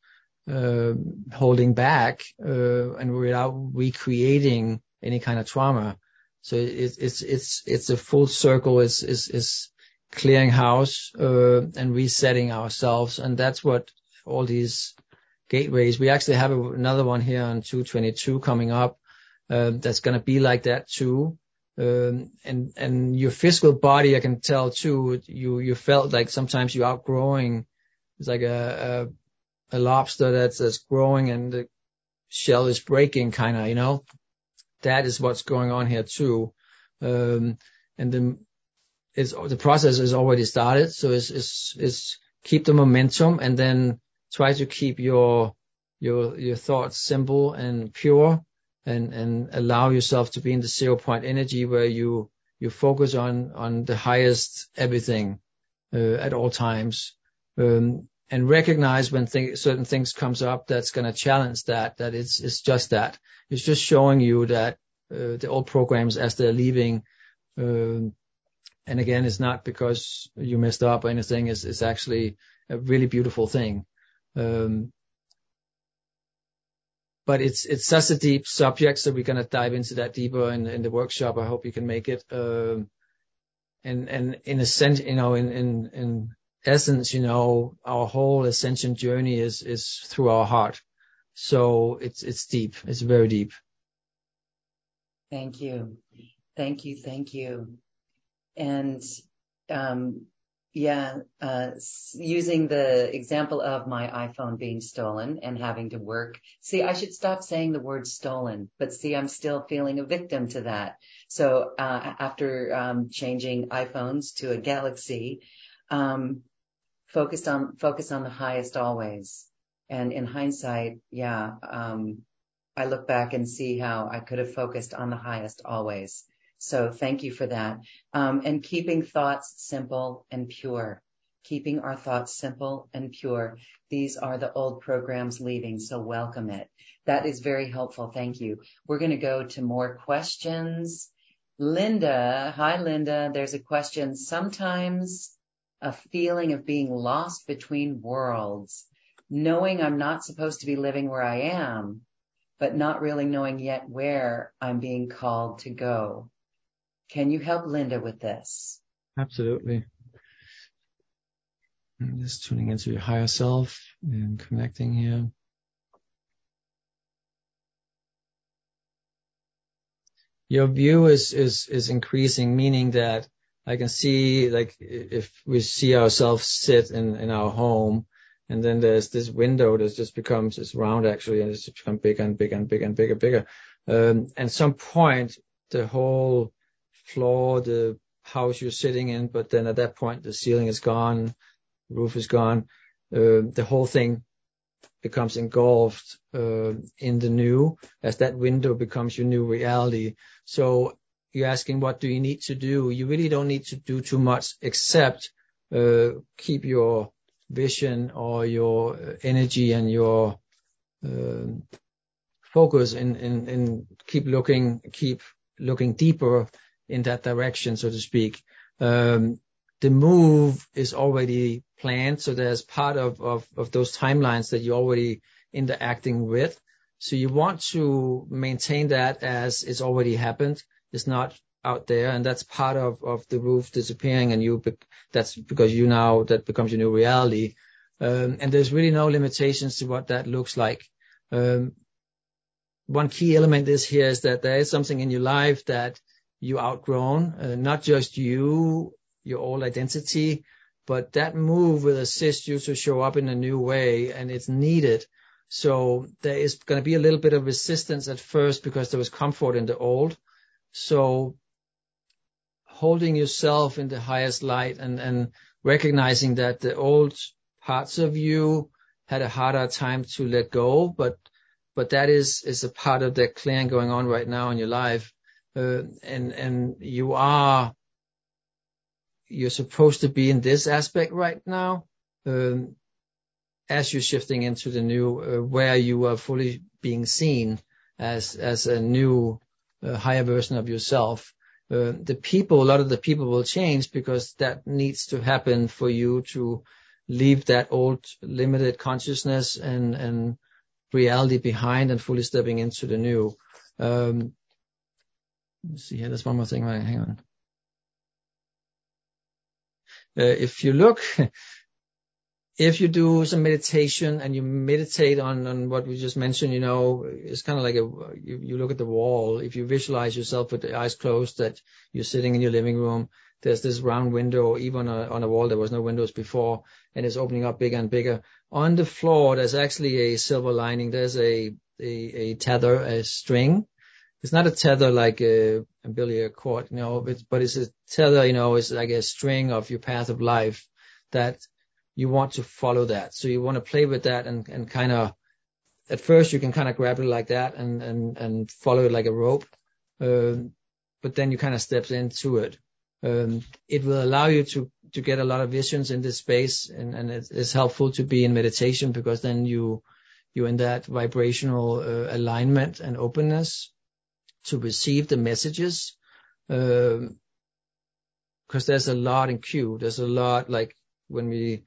holding back, and without recreating any kind of trauma. So it's a full circle, is clearing house and resetting ourselves. And that's what all these gateways. We actually have another one here on 222 coming up. That's going to be like that too. And your physical body, I can tell too. You felt like sometimes you're outgrowing. It's like a lobster that's growing and the shell is breaking, kind of. You know, that is what's going on here too. And then the process is already started. So it's keep the momentum, and then try to keep your thoughts simple and pure, and allow yourself to be in the 0 point energy, where you focus on the highest everything, at all times, and recognize when certain things comes up that's going to challenge that, that it's just that. It's just showing you that the old programs as they're leaving, and again, it's not because you messed up or anything. It's actually a really beautiful thing. But it's such a deep subject, so we're going to dive into that deeper in the workshop. I hope you can make it. And in a sense, you know, in essence, you know, our whole ascension journey is through our heart. So it's deep. It's very deep. Thank you. Thank you. Thank you. And, using the example of my iPhone being stolen and having to work. See, I should stop saying the word stolen, but see, I'm still feeling a victim to that. So, after, changing iPhones to a Galaxy, focus on the highest always. And in hindsight, I look back and see how I could have focused on the highest always. So thank you for that. And keeping thoughts simple and pure, keeping our thoughts simple and pure. These are the old programs leaving, so welcome it. That is very helpful. Thank you. We're going to go to more questions. Linda. Hi, Linda. There's a question. Sometimes a feeling of being lost between worlds, knowing I'm not supposed to be living where I am, but not really knowing yet where I'm being called to go. Can you help Linda with this? Absolutely. I'm just tuning into your higher self and connecting here. Your view is increasing, meaning that I can see, like, if we see ourselves sit in our home, and then there's this window that just becomes, it's round actually, and it's become bigger and bigger and bigger and bigger and bigger. At some point, the whole floor, the house you're sitting in, but then at that point the ceiling is gone, roof is gone, the whole thing becomes engulfed in the new, as that window becomes your new reality. So you're asking, what do you need to do? You really don't need to do too much except keep your vision or your energy and your focus and keep looking deeper in that direction, so to speak. The move is already planned, so there's part of those timelines that you're already interacting with. So you want to maintain that as it's already happened. It's not out there, and that's part of the roof disappearing, and that's because you now, that becomes your new reality. And there's really no limitations to what that looks like. One key element is that there is something in your life that you outgrown, not just your old identity, but that move will assist you to show up in a new way, and it's needed. So there is going to be a little bit of resistance at first because there was comfort in the old. So holding yourself in the highest light and recognizing that the old parts of you had a harder time to let go, but that is a part of that clearing going on right now in your life. And you're supposed to be in this aspect right now, as you're shifting into the new, where you are fully being seen as a new, higher version of yourself. A lot of the people will change because that needs to happen for you to leave that old limited consciousness and reality behind and fully stepping into the new. Let's see here. There's one more thing. Right, hang on. If you look, if you do some meditation and you meditate on what we just mentioned, you know, it's kind of like you look at the wall. If you visualize yourself with the eyes closed, that you're sitting in your living room, there's this round window, even on a wall, there was no windows before, and it's opening up bigger and bigger. On the floor, there's actually a silver lining. There's a tether, a string. It's not a tether like a billiard cord, you know, but it's a tether, you know, it's like a string of your path of life that you want to follow that. So you want to play with that and kind of, at first you can kind of grab it like that and follow it like a rope. But then you kind of step into it. It will allow you to get a lot of visions in this space, and it's helpful to be in meditation, because then you're in that vibrational alignment and openness to receive the messages. Because there's a lot in queue. There's a lot, like when we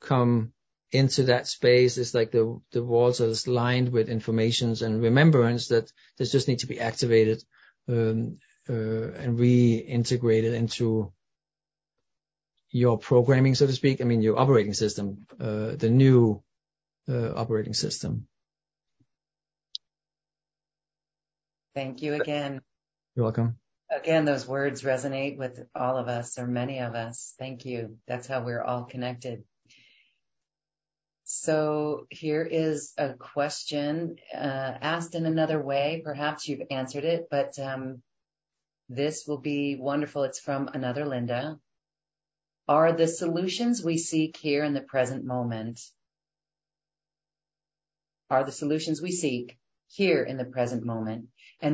come into that space, it's like the walls are just lined with informations and remembrance that they just need to be activated and reintegrated into your programming, so to speak. I mean, your operating system, the new operating system. Thank you again. You're welcome. Again, those words resonate with all of us, or many of us. Thank you. That's how we're all connected. So here is a question asked in another way. Perhaps you've answered it, but this will be wonderful. It's from another Linda. Are the solutions we seek here in the present moment, and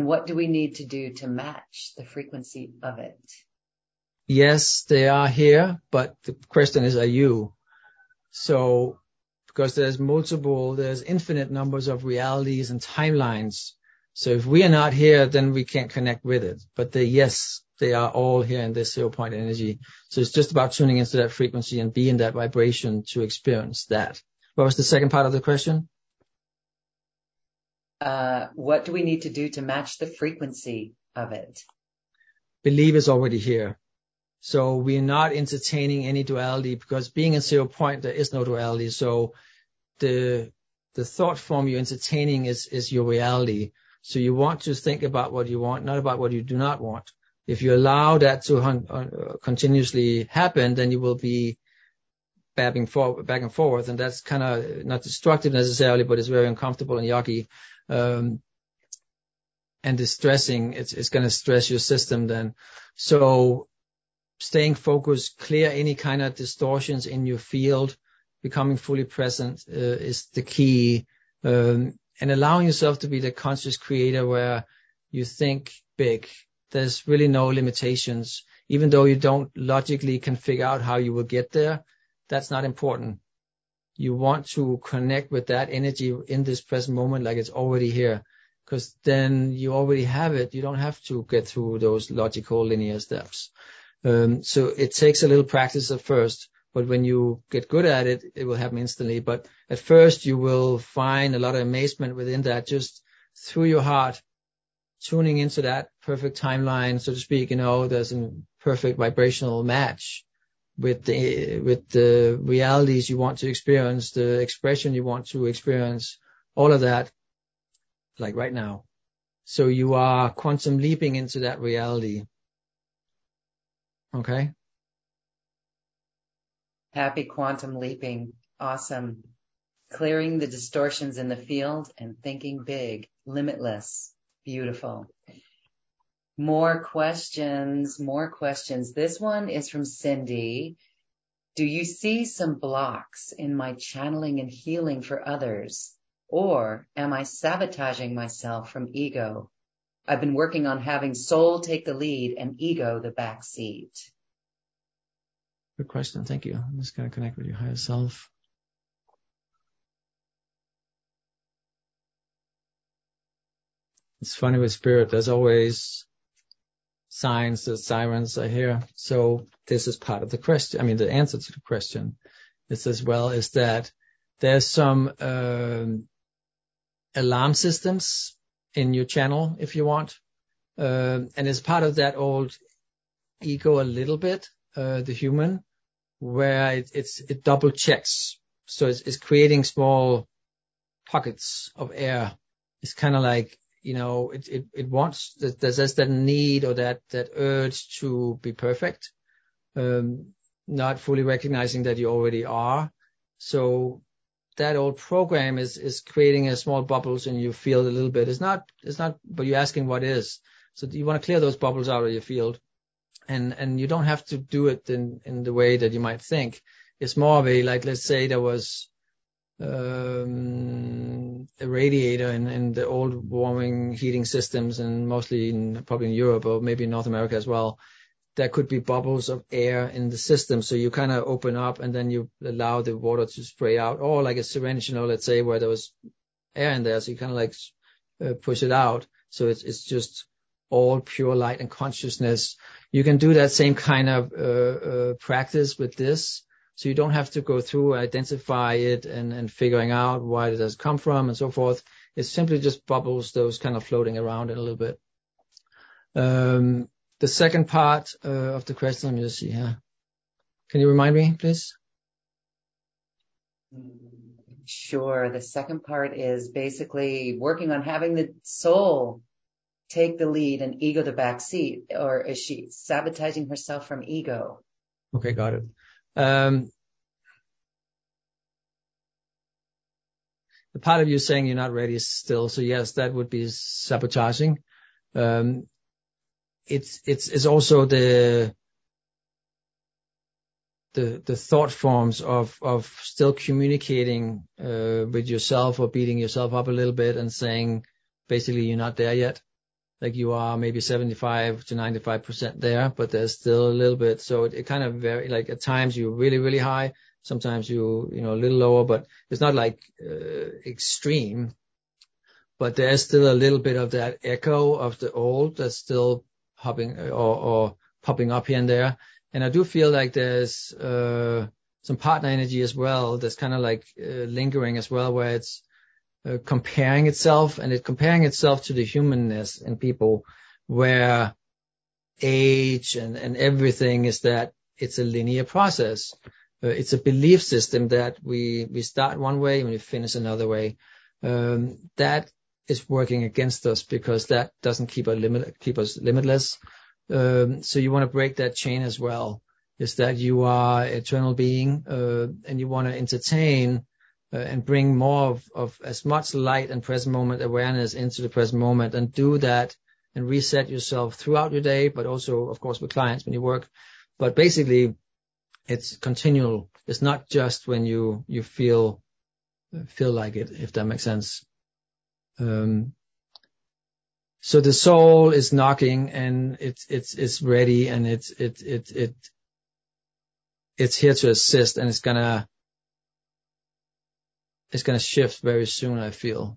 what do we need to do to match the frequency of it? Yes, they are here, but the question is, are you? So, because there's infinite numbers of realities and timelines. So if we are not here, then we can't connect with it. But they are all here in this 0 point energy. So it's just about tuning into that frequency and be in that vibration to experience that. What was the second part of the question? What do we need to do to match the frequency of it? Believe is already here. So we're not entertaining any duality, because being in 0 point, there is no duality. So the thought form you're entertaining is your reality. So you want to think about what you want, not about what you do not want. If you allow that to continuously happen, then you will be babbling back and forth. And that's kind of not destructive necessarily, but it's very uncomfortable and yucky. And distressing, it's going to stress your system then. So staying focused, clear any kind of distortions in your field, becoming fully present is the key, and allowing yourself to be the conscious creator where you think big. There's really no limitations, even though you don't logically can figure out how you will get there. That's not important. You want to connect with that energy in this present moment, like it's already here, because then you already have it. You don't have to get through those logical linear steps. So it takes a little practice at first, but when you get good at it, it will happen instantly. But at first, you will find a lot of amazement within that, just through your heart, tuning into that perfect timeline, so to speak. You know, there's a perfect vibrational match with the realities you want to experience, the expression you want to experience, all of that, like right now. So you are quantum leaping into that reality. Okay. Happy quantum leaping. Awesome. Clearing the distortions in the field and thinking big, limitless. Beautiful. More questions. This one is from Cindy. Do you see some blocks in my channeling and healing for others, or am I sabotaging myself from ego? I've been working on having soul take the lead and ego the back seat. Good question. Thank you. I'm just going to connect with your higher self. It's funny with spirit. There's always signs that sirens are here. So this is part of the question. I mean, the answer to the question is as well is that there's some alarm systems in your channel, if you want. And it's part of that old ego a little bit, the human, where it double checks. So it's creating small pockets of air. It's kind of like, you know, it wants, there's that need or that urge to be perfect, not fully recognizing that you already are. So that old program is creating a small bubbles in your field a little bit. It's not, but you're asking what is. So you want to clear those bubbles out of your field, and you don't have to do it in the way that you might think. It's more of a, like, let's say there was a radiator in the old warming heating systems, and mostly probably in Europe or maybe in North America as well. there could be bubbles of air in the system. So you kind of open up and then you allow the water to spray out, or like a syringe, you know, let's say where there was air in there. So you kind of like push it out. So it's just all pure light and consciousness. You can do that same kind of practice with this. So you don't have to go through, identify it and figuring out where it does come from and so forth. It simply just bubbles, those kind of floating around in a little bit. The second part of the question, let me just see here. Can you remind me, please? Sure. The second part is basically working on having the soul take the lead and ego the back seat, or is she sabotaging herself from ego? Okay, got it. The part of you saying you're not ready still, so yes, that would be sabotaging. It's also the thought forms of still communicating with yourself, or beating yourself up a little bit and saying basically you're not there yet. Like you are maybe 75 to 95% there, but there's still a little bit. So it kind of vary. Like at times you're really, really high. Sometimes you a little lower, but it's not like extreme. But there's still a little bit of that echo of the old that's still hopping or popping up here and there. And I do feel like there's some partner energy as well that's kind of like lingering as well, where it's comparing itself, and it comparing itself to the humanness in people, where age and everything is that it's a linear process. It's a belief system that we start one way and we finish another way. That is working against us, because that doesn't keep us limitless. So you want to break that chain as well. Is that you are an eternal being, and you want to entertain and bring more of as much light and present moment awareness into the present moment, and do that and reset yourself throughout your day, but also, of course, with clients when you work. But basically, it's continual. It's not just when you feel like it, if that makes sense. So the soul is knocking, and it's ready, and it's here to assist, and it's gonna shift very soon, I feel.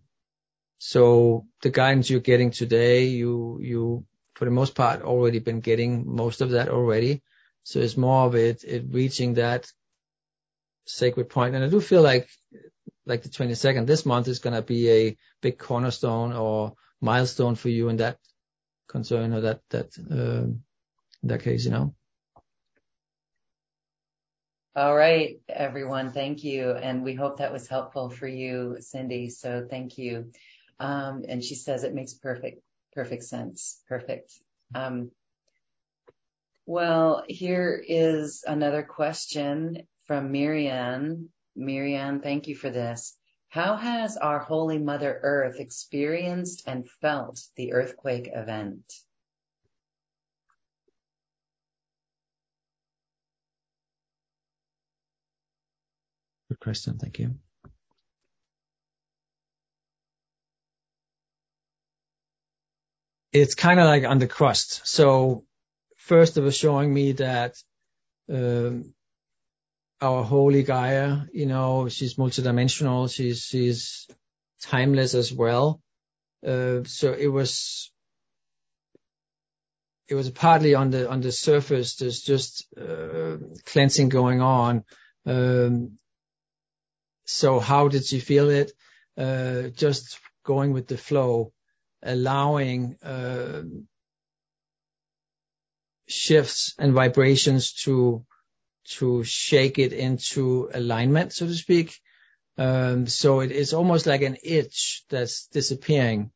So the guidance you're getting today, you for the most part already been getting most of that already. So it's more of it reaching that sacred point. And I do feel like the 22nd this month is gonna be a big cornerstone or milestone for you in that concern, or that case, you know. All right, everyone. Thank you. And we hope that was helpful for you, Cindy. So thank you. And she says it makes perfect sense. Perfect. Well, here is another question from Miriam. Miriam, thank you for this. How has our Holy Mother Earth experienced and felt the earthquake event? Kristen, thank you. It's kind of like on the crust. So first it was showing me that our holy Gaia, you know, she's multidimensional. She's timeless as well. So it was partly on the surface. There's just cleansing going on. So how did she feel it? Just going with the flow, allowing shifts and vibrations to shake it into alignment, so to speak. So it is almost like an itch that's disappearing,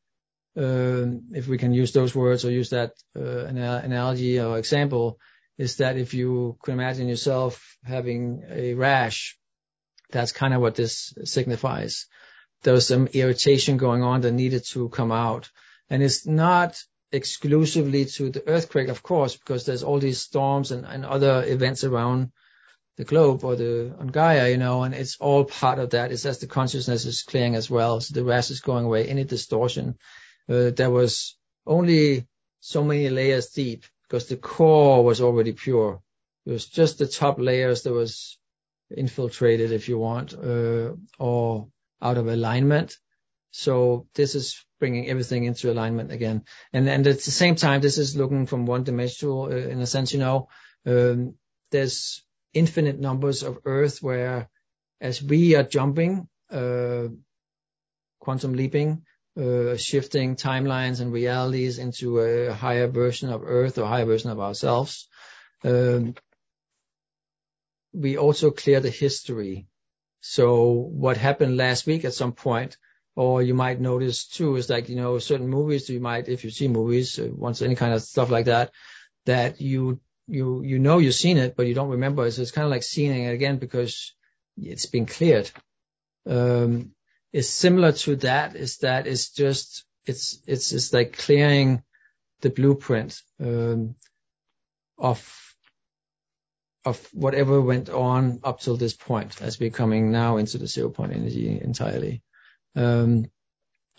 if we can use those words, or use that analogy or example, is that if you can imagine yourself having a rash, that's kind of what this signifies. There was some irritation going on that needed to come out. And it's not exclusively to the earthquake, of course, because there's all these storms and other events around the globe on Gaia, you know, and it's all part of that. It's as the consciousness is clearing as well. So the rash is going away, any distortion. There was only so many layers deep. because the core was already pure. It was just the top layers that was infiltrated, if you want, or out of alignment. So this is bringing everything into alignment again. And at the same time, this is looking from one dimension to, in a sense, you know, there's infinite numbers of Earth where, as we are jumping, quantum leaping, shifting timelines and realities into a higher version of Earth or higher version of ourselves, we also clear the history. So what happened last week at some point, or you might notice too, is like, you know, certain movies you might, if you see movies, once any kind of stuff like that, that you know you've seen it, but you don't remember it. So it's kind of like seeing it again because it's been cleared. It's similar to that, is that it's just, it's like clearing the blueprint, of whatever went on up till this point, as we're coming now into the 0 point energy entirely. I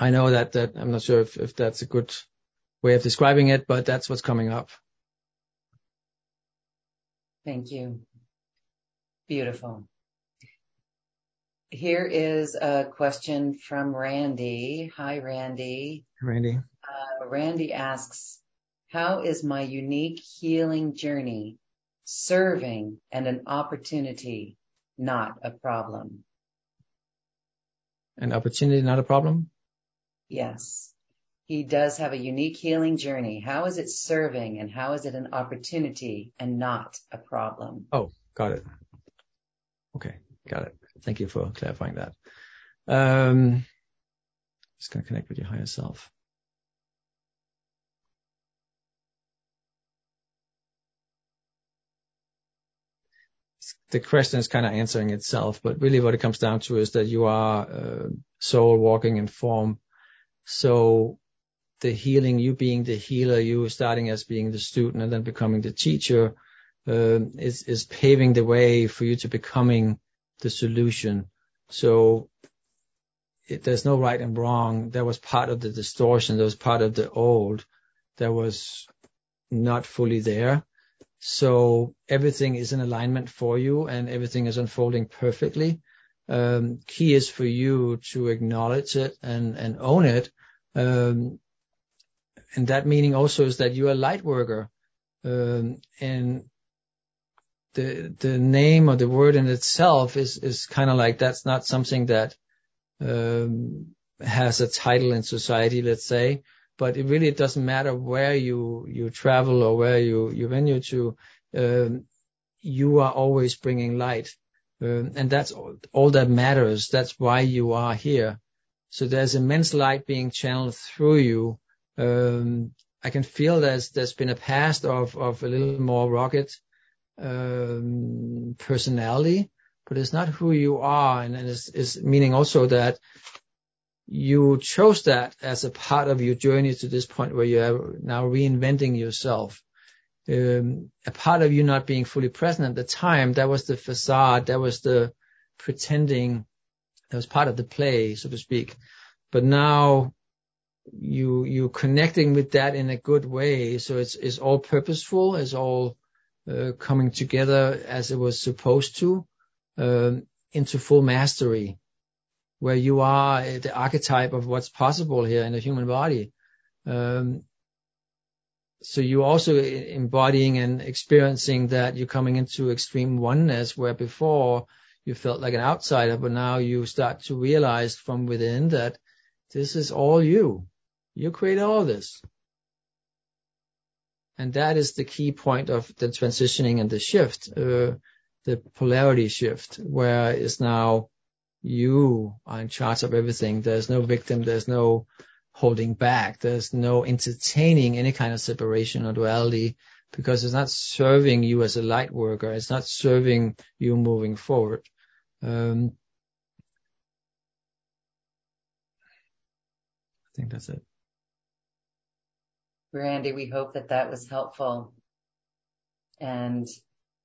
know that I'm not sure if that's a good way of describing it, but that's what's coming up. Thank you. Beautiful. Here is a question from Randy. Hi, Randy. Randy. Randy asks, how is my unique healing journey serving and an opportunity, not a problem? An opportunity, not a problem? Yes. He does have a unique healing journey. How is it serving and how is it an opportunity and not a problem? Oh, got it. Okay, got it. Thank you for clarifying that. Just going to connect with your higher self. The question is kind of answering itself, but really what it comes down to is that you are soul walking in form. So the healing, you being the healer, you starting as being the student and then becoming the teacher, is paving the way for you to becoming the solution. So there's no right and wrong. That was part of the distortion. That was part of the old that was not fully there. So everything is in alignment for you and everything is unfolding perfectly. Key is for you to acknowledge it and own it. And that meaning also is that you are a light worker. And the name of the word in itself is kind of like, that's not something that has a title in society, let's say. But it really doesn't matter where you travel or where you venue to, you are always bringing light. And that's all that matters. That's why you are here. So there's immense light being channeled through you. I can feel there's been a past of a little more rocket, personality, but it's not who you are. And it's meaning also that you chose that as a part of your journey to this point where you are now reinventing yourself. A part of you not being fully present at the time, that was the facade, that was the pretending, that was part of the play, so to speak. But now you're connecting with that in a good way. So it's all purposeful, it's all coming together as it was supposed to, into full mastery, where you are the archetype of what's possible here in the human body. So you're also embodying and experiencing that you're coming into extreme oneness, where before you felt like an outsider, but now you start to realize from within that this is all you. You create all this. And that is the key point of the transitioning and the shift, the polarity shift, where it's now you are in charge of everything. There's no victim. There's no holding back. There's no entertaining any kind of separation or duality, because it's not serving you as a light worker. It's not serving you moving forward. I think that's it. Randy, we hope that was helpful and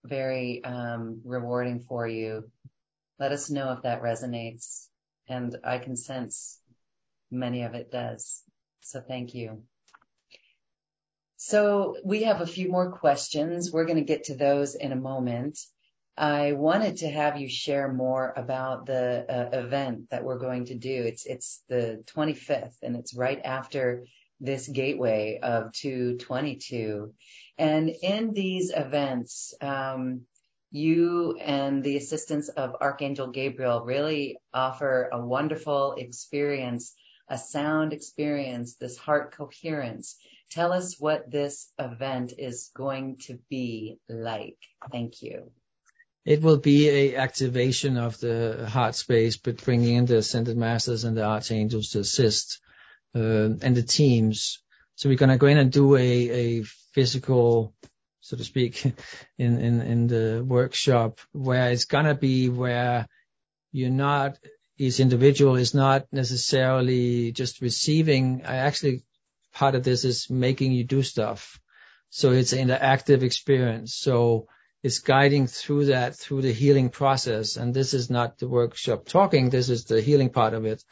very rewarding for you. Let us know if that resonates, and I can sense many of it does. So thank you. So we have a few more questions. We're going to get to those in a moment. I wanted to have you share more about the event that we're going to do. It's the 25th, and it's right after this gateway of 222. And in these events, you and the assistance of Archangel Gabriel really offer a wonderful experience, a sound experience, this heart coherence. Tell us what this event is going to be like. Thank you. It will be a activation of the heart space, but bringing in the Ascended Masters and the Archangels to assist, and the teams. So we're going to go in and do a physical, so to speak, in the workshop, where it's going to be where you're not, each individual is not necessarily just receiving. I actually, part of this is making you do stuff. So it's an interactive experience. So it's guiding through that, through the healing process. And this is not the workshop talking. This is the healing part of it.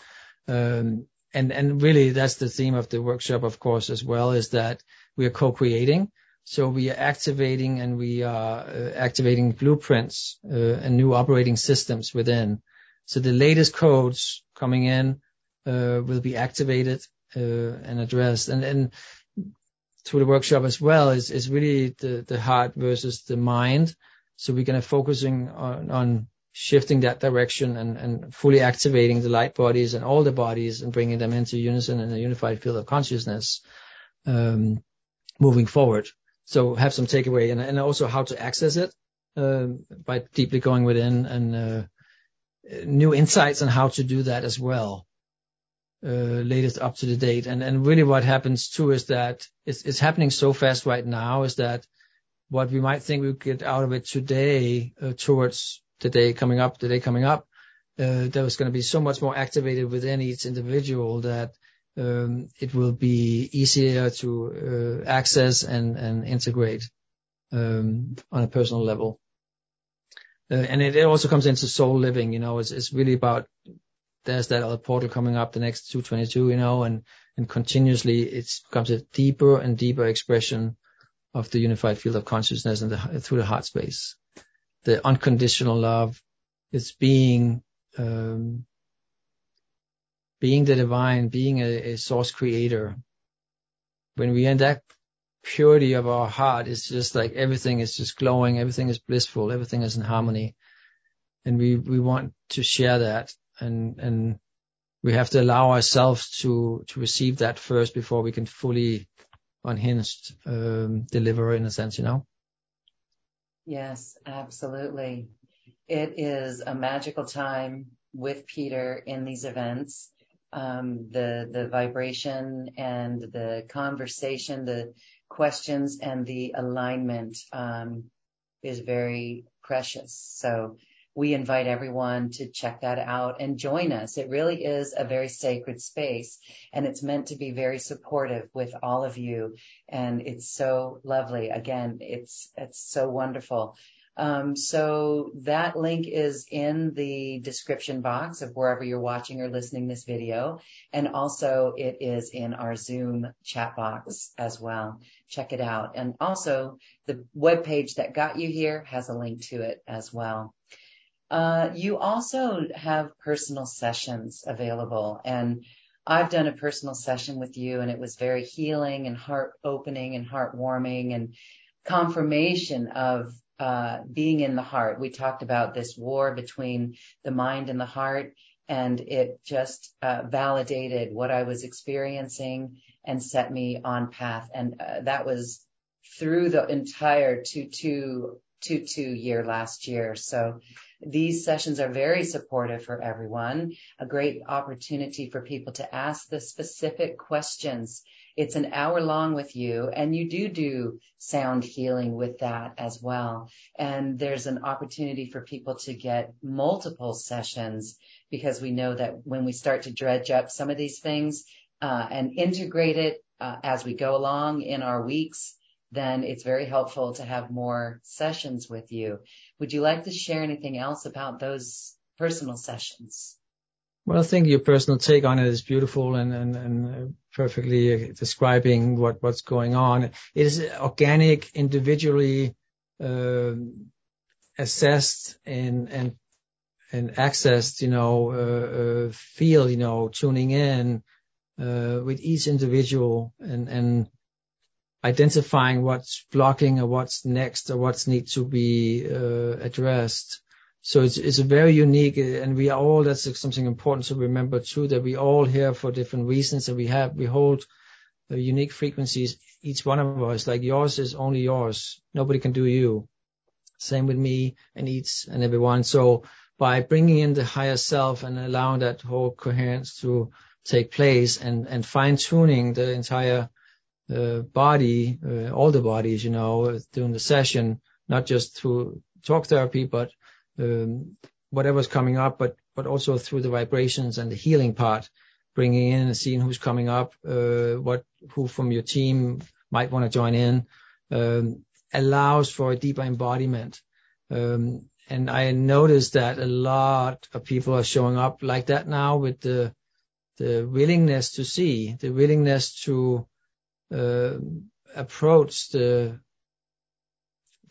And really that's the theme of the workshop, of course, as well, is that we are co-creating. So we are activating, and we are activating blueprints and new operating systems within. So the latest codes coming in will be activated and addressed. And through the workshop as well is really the heart versus the mind. So we're going to focusing on shifting that direction and fully activating the light bodies and all the bodies and bringing them into unison in a unified field of consciousness, moving forward. So have some takeaway and also how to access it, by deeply going within, and new insights on how to do that as well. Latest up to the date. And really what happens too is that it's happening so fast right now, is that what we might think we get out of it today, towards the day coming up, there was going to be so much more activated within each individual that it will be easier to access and integrate on a personal level. And it also comes into soul living, you know, it's really about, there's that other portal coming up, the next 222, you know, and continuously it becomes a deeper and deeper expression of the unified field of consciousness and through the heart space. The unconditional love is being the divine, being a source creator. When we are in that purity of our heart, it's just like everything is just glowing, everything is blissful, everything is in harmony. And we want to share that. And we have to allow ourselves to receive that first before we can fully unhinged deliver, in a sense, you know? Yes, absolutely. It is a magical time with Peter in these events. The vibration and the conversation, the questions and the alignment is very precious. So we invite everyone to check that out and join us. It really is a very sacred space, and it's meant to be very supportive with all of you. And it's so lovely. Again, it's so wonderful. So that link is in the description box of wherever you're watching or listening this video. And also it is in our Zoom chat box as well. Check it out. And also the webpage that got you here has a link to it as well. You also have personal sessions available, and I've done a personal session with you, and it was very healing and heart opening and heartwarming and confirmation of being in the heart. We talked about this war between the mind and the heart, and it just validated what I was experiencing and set me on path. And that was through the entire 22 year last year. So these sessions are very supportive for everyone, a great opportunity for people to ask the specific questions. It's an hour long with you, and you do sound healing with that as well. And there's an opportunity for people to get multiple sessions, because we know that when we start to dredge up some of these things and integrate it as we go along in our weeks, then it's very helpful to have more sessions with you. Would you like to share anything else about those personal sessions? Well, I think your personal take on it is beautiful and perfectly describing what's going on. It is organic, individually assessed and accessed, feel, tuning in with each individual and identifying what's blocking or what's next or what's need to be addressed. So it's a very unique, and we are all, that's something important to remember too, that we all here for different reasons, that we hold unique frequencies, each one of us. Like yours is only yours. Nobody can do you. Same with me and each and everyone. So by bringing in the higher self and allowing that whole coherence to take place and fine tuning the entire body, all the bodies, during the session, not just through talk therapy, but whatever's coming up, but also through the vibrations and the healing part, bringing in and seeing who's coming up, who from your team might want to join in, allows for a deeper embodiment. And I noticed that a lot of people are showing up like that now with the willingness to see, the willingness to approach the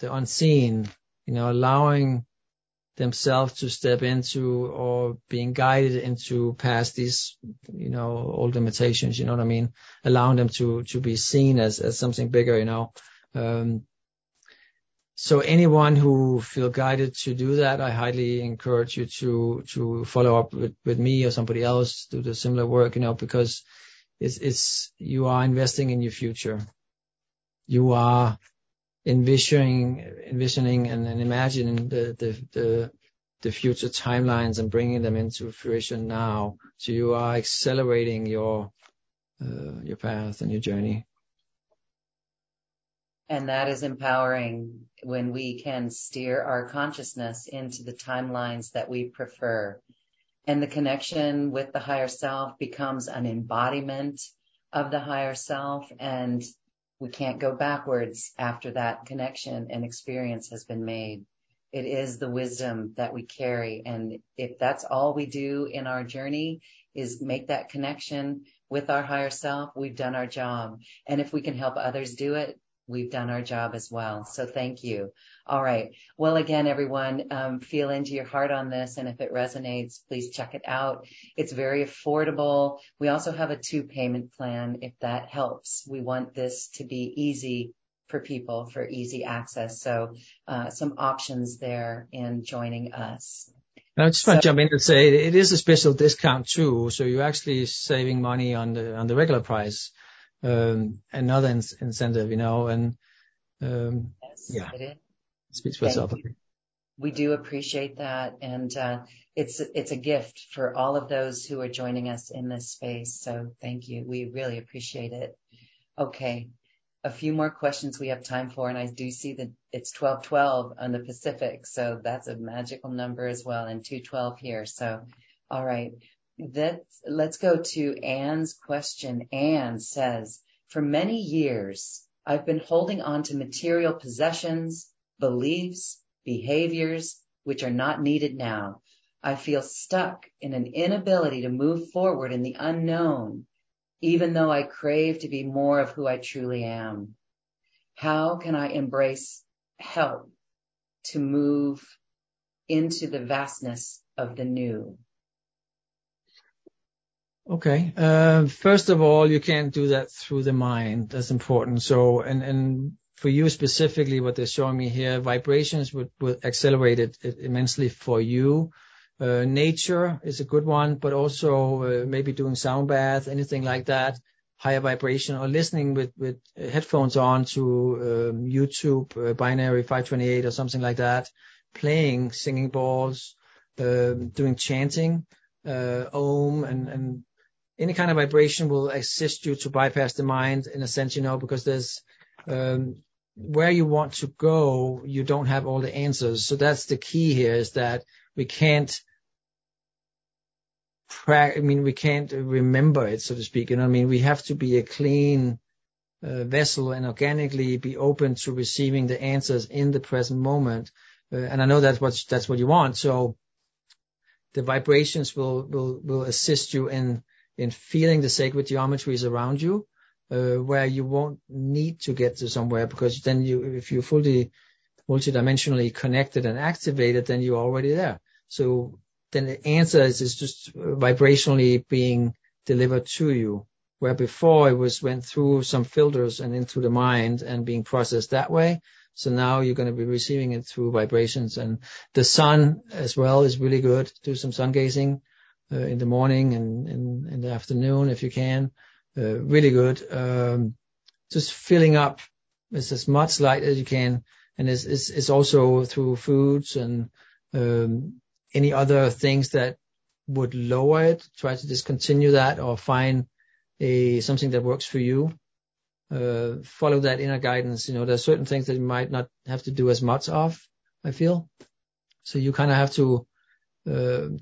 unseen, allowing themselves to step into or being guided into past these, old limitations, you know what I mean? Allowing them to be seen as something bigger, So anyone who feel guided to do that, I highly encourage you to follow up with me or somebody else, do the similar work, because it's you are investing in your future. You are envisioning and imagining the future timelines and bringing them into fruition now. So you are accelerating your path and your journey. And that is empowering when we can steer our consciousness into the timelines that we prefer. And the connection with the higher self becomes an embodiment of the higher self. And we can't go backwards after that connection and experience has been made. It is the wisdom that we carry. And if that's all we do in our journey is make that connection with our higher self, we've done our job. And if we can help others do it, we've done our job as well. So thank you. All right. Well, again, everyone, feel into your heart on this. And if it resonates, please check it out. It's very affordable. We also have a 2-payment plan if that helps. We want this to be easy for people, for easy access. So some options there in joining us. I just want to jump in and say it is a special discount too. So you're actually saving money on the regular price. Another incentive, and yes, it is. It speaks for itself. We do appreciate that, and it's a gift for all of those who are joining us in this space. So thank you. We really appreciate it. Okay, a few more questions we have time for, and I do see that it's 12:12 on the Pacific, so that's a magical number as well, and 2:12 here. So, all right. Let's go to Anne's question. Anne says, for many years, I've been holding on to material possessions, beliefs, behaviors, which are not needed now. I feel stuck in an inability to move forward in the unknown, even though I crave to be more of who I truly am. How can I embrace help to move into the vastness of the new? Okay. First of all, you can't do that through the mind. That's important. So, and for you specifically, what they're showing me here, vibrations would accelerate it immensely for you. Nature is a good one, but also maybe doing sound bath, anything like that, higher vibration, or listening with headphones on to YouTube, binary 528 or something like that, playing, singing balls, doing chanting, Om and any kind of vibration will assist you to bypass the mind in a sense, because there's where you want to go, you don't have all the answers. So that's the key here, is that we can't we can't remember it, so to speak. We have to be a clean vessel and organically be open to receiving the answers in the present moment. And I know that's what you want. So the vibrations will assist you in feeling the sacred geometries around you, where you won't need to get to somewhere, because then if you're fully multidimensionally connected and activated, then you're already there. So then the answer is just vibrationally being delivered to you, where before it went through some filters and into the mind and being processed that way. So now you're going to be receiving it through vibrations. And the sun as well is really good. Do some sun gazing in the morning and in the afternoon if you can. Really good. Just filling up with as much light as you can. And it's also through foods and any other things that would lower it. Try to discontinue that or find something that works for you. Follow that inner guidance. You know, there are certain things that you might not have to do as much of, I feel. So you kind of have to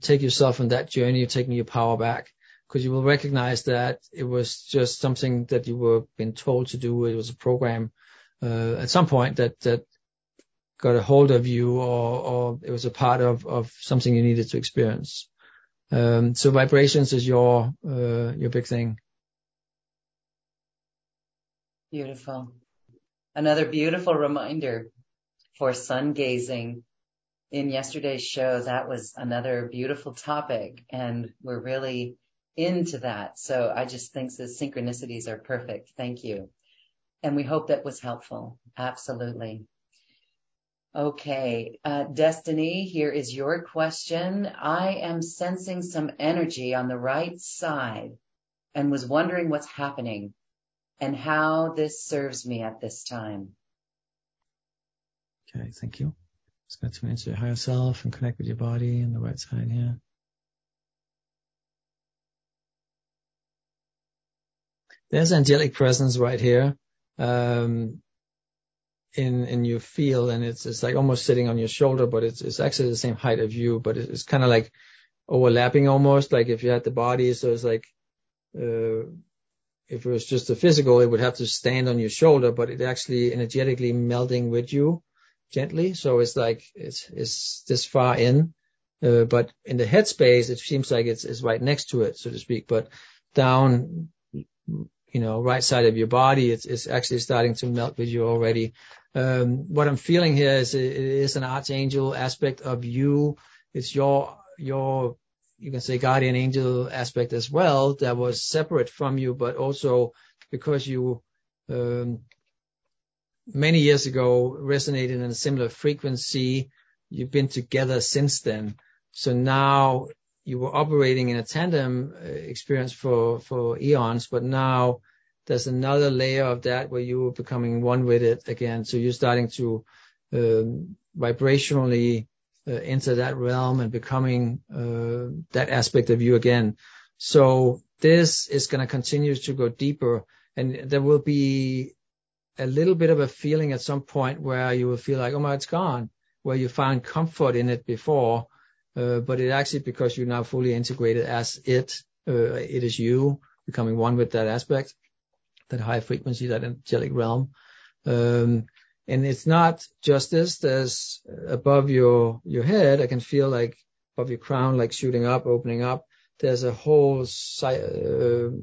take yourself on that journey of taking your power back, because you will recognize that it was just something that you were being told to do. It was a program at some point that got a hold of you, or it was a part of something you needed to experience. So vibrations is your big thing. Beautiful. Another beautiful reminder for sun gazing. In yesterday's show, that was another beautiful topic, and we're really into that. So I just think the synchronicities are perfect. Thank you. And we hope that was helpful. Absolutely. Okay. Destiny, here is your question. I am sensing some energy on the right side and was wondering what's happening and how this serves me at this time. Okay, thank you. Just got to answer your higher self and connect with your body on the right side here. There's angelic presence right here in your field, and it's like almost sitting on your shoulder, but it's actually the same height of you, but it's kind of like overlapping almost, like if you had the body, so it's like if it was just the physical, it would have to stand on your shoulder, but it actually energetically melding with you gently. So it's like it's this far in, but in the headspace, it seems like it's right next to it, so to speak. But down, you know, right side of your body, it's actually starting to melt with you already. What I'm feeling here is it is an archangel aspect of you. It's your you can say guardian angel aspect as well, that was separate from you, but also because you many years ago resonated in a similar frequency, you've been together since then. So now you were operating in a tandem experience for eons, but now there's another layer of that where you were becoming one with it again. So you're starting to vibrationally into that realm and becoming that aspect of you again. So this is going to continue to go deeper, and there will be a little bit of a feeling at some point where you will feel like, oh my, it's gone, where you found comfort in it before, but it actually, because you're now fully integrated as it is you, becoming one with that aspect, that high frequency, that angelic realm. And it's not just this. There's above your head, I can feel like above your crown, like shooting up, opening up. There's a whole seating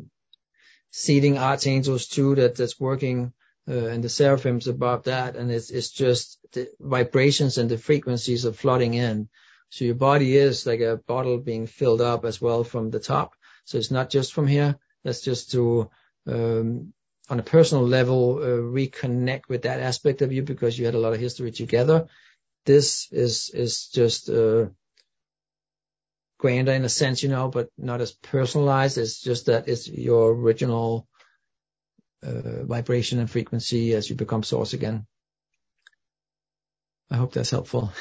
archangels too that's working, and the seraphims above that. And it's just the vibrations and the frequencies are flooding in. So your body is like a bottle being filled up as well from the top. So it's not just from here. That's just to on a personal level, reconnect with that aspect of you, because you had a lot of history together. This is just grander in a sense, you know, but not as personalized. It's just that it's your original vibration and frequency as you become source again. I hope that's helpful.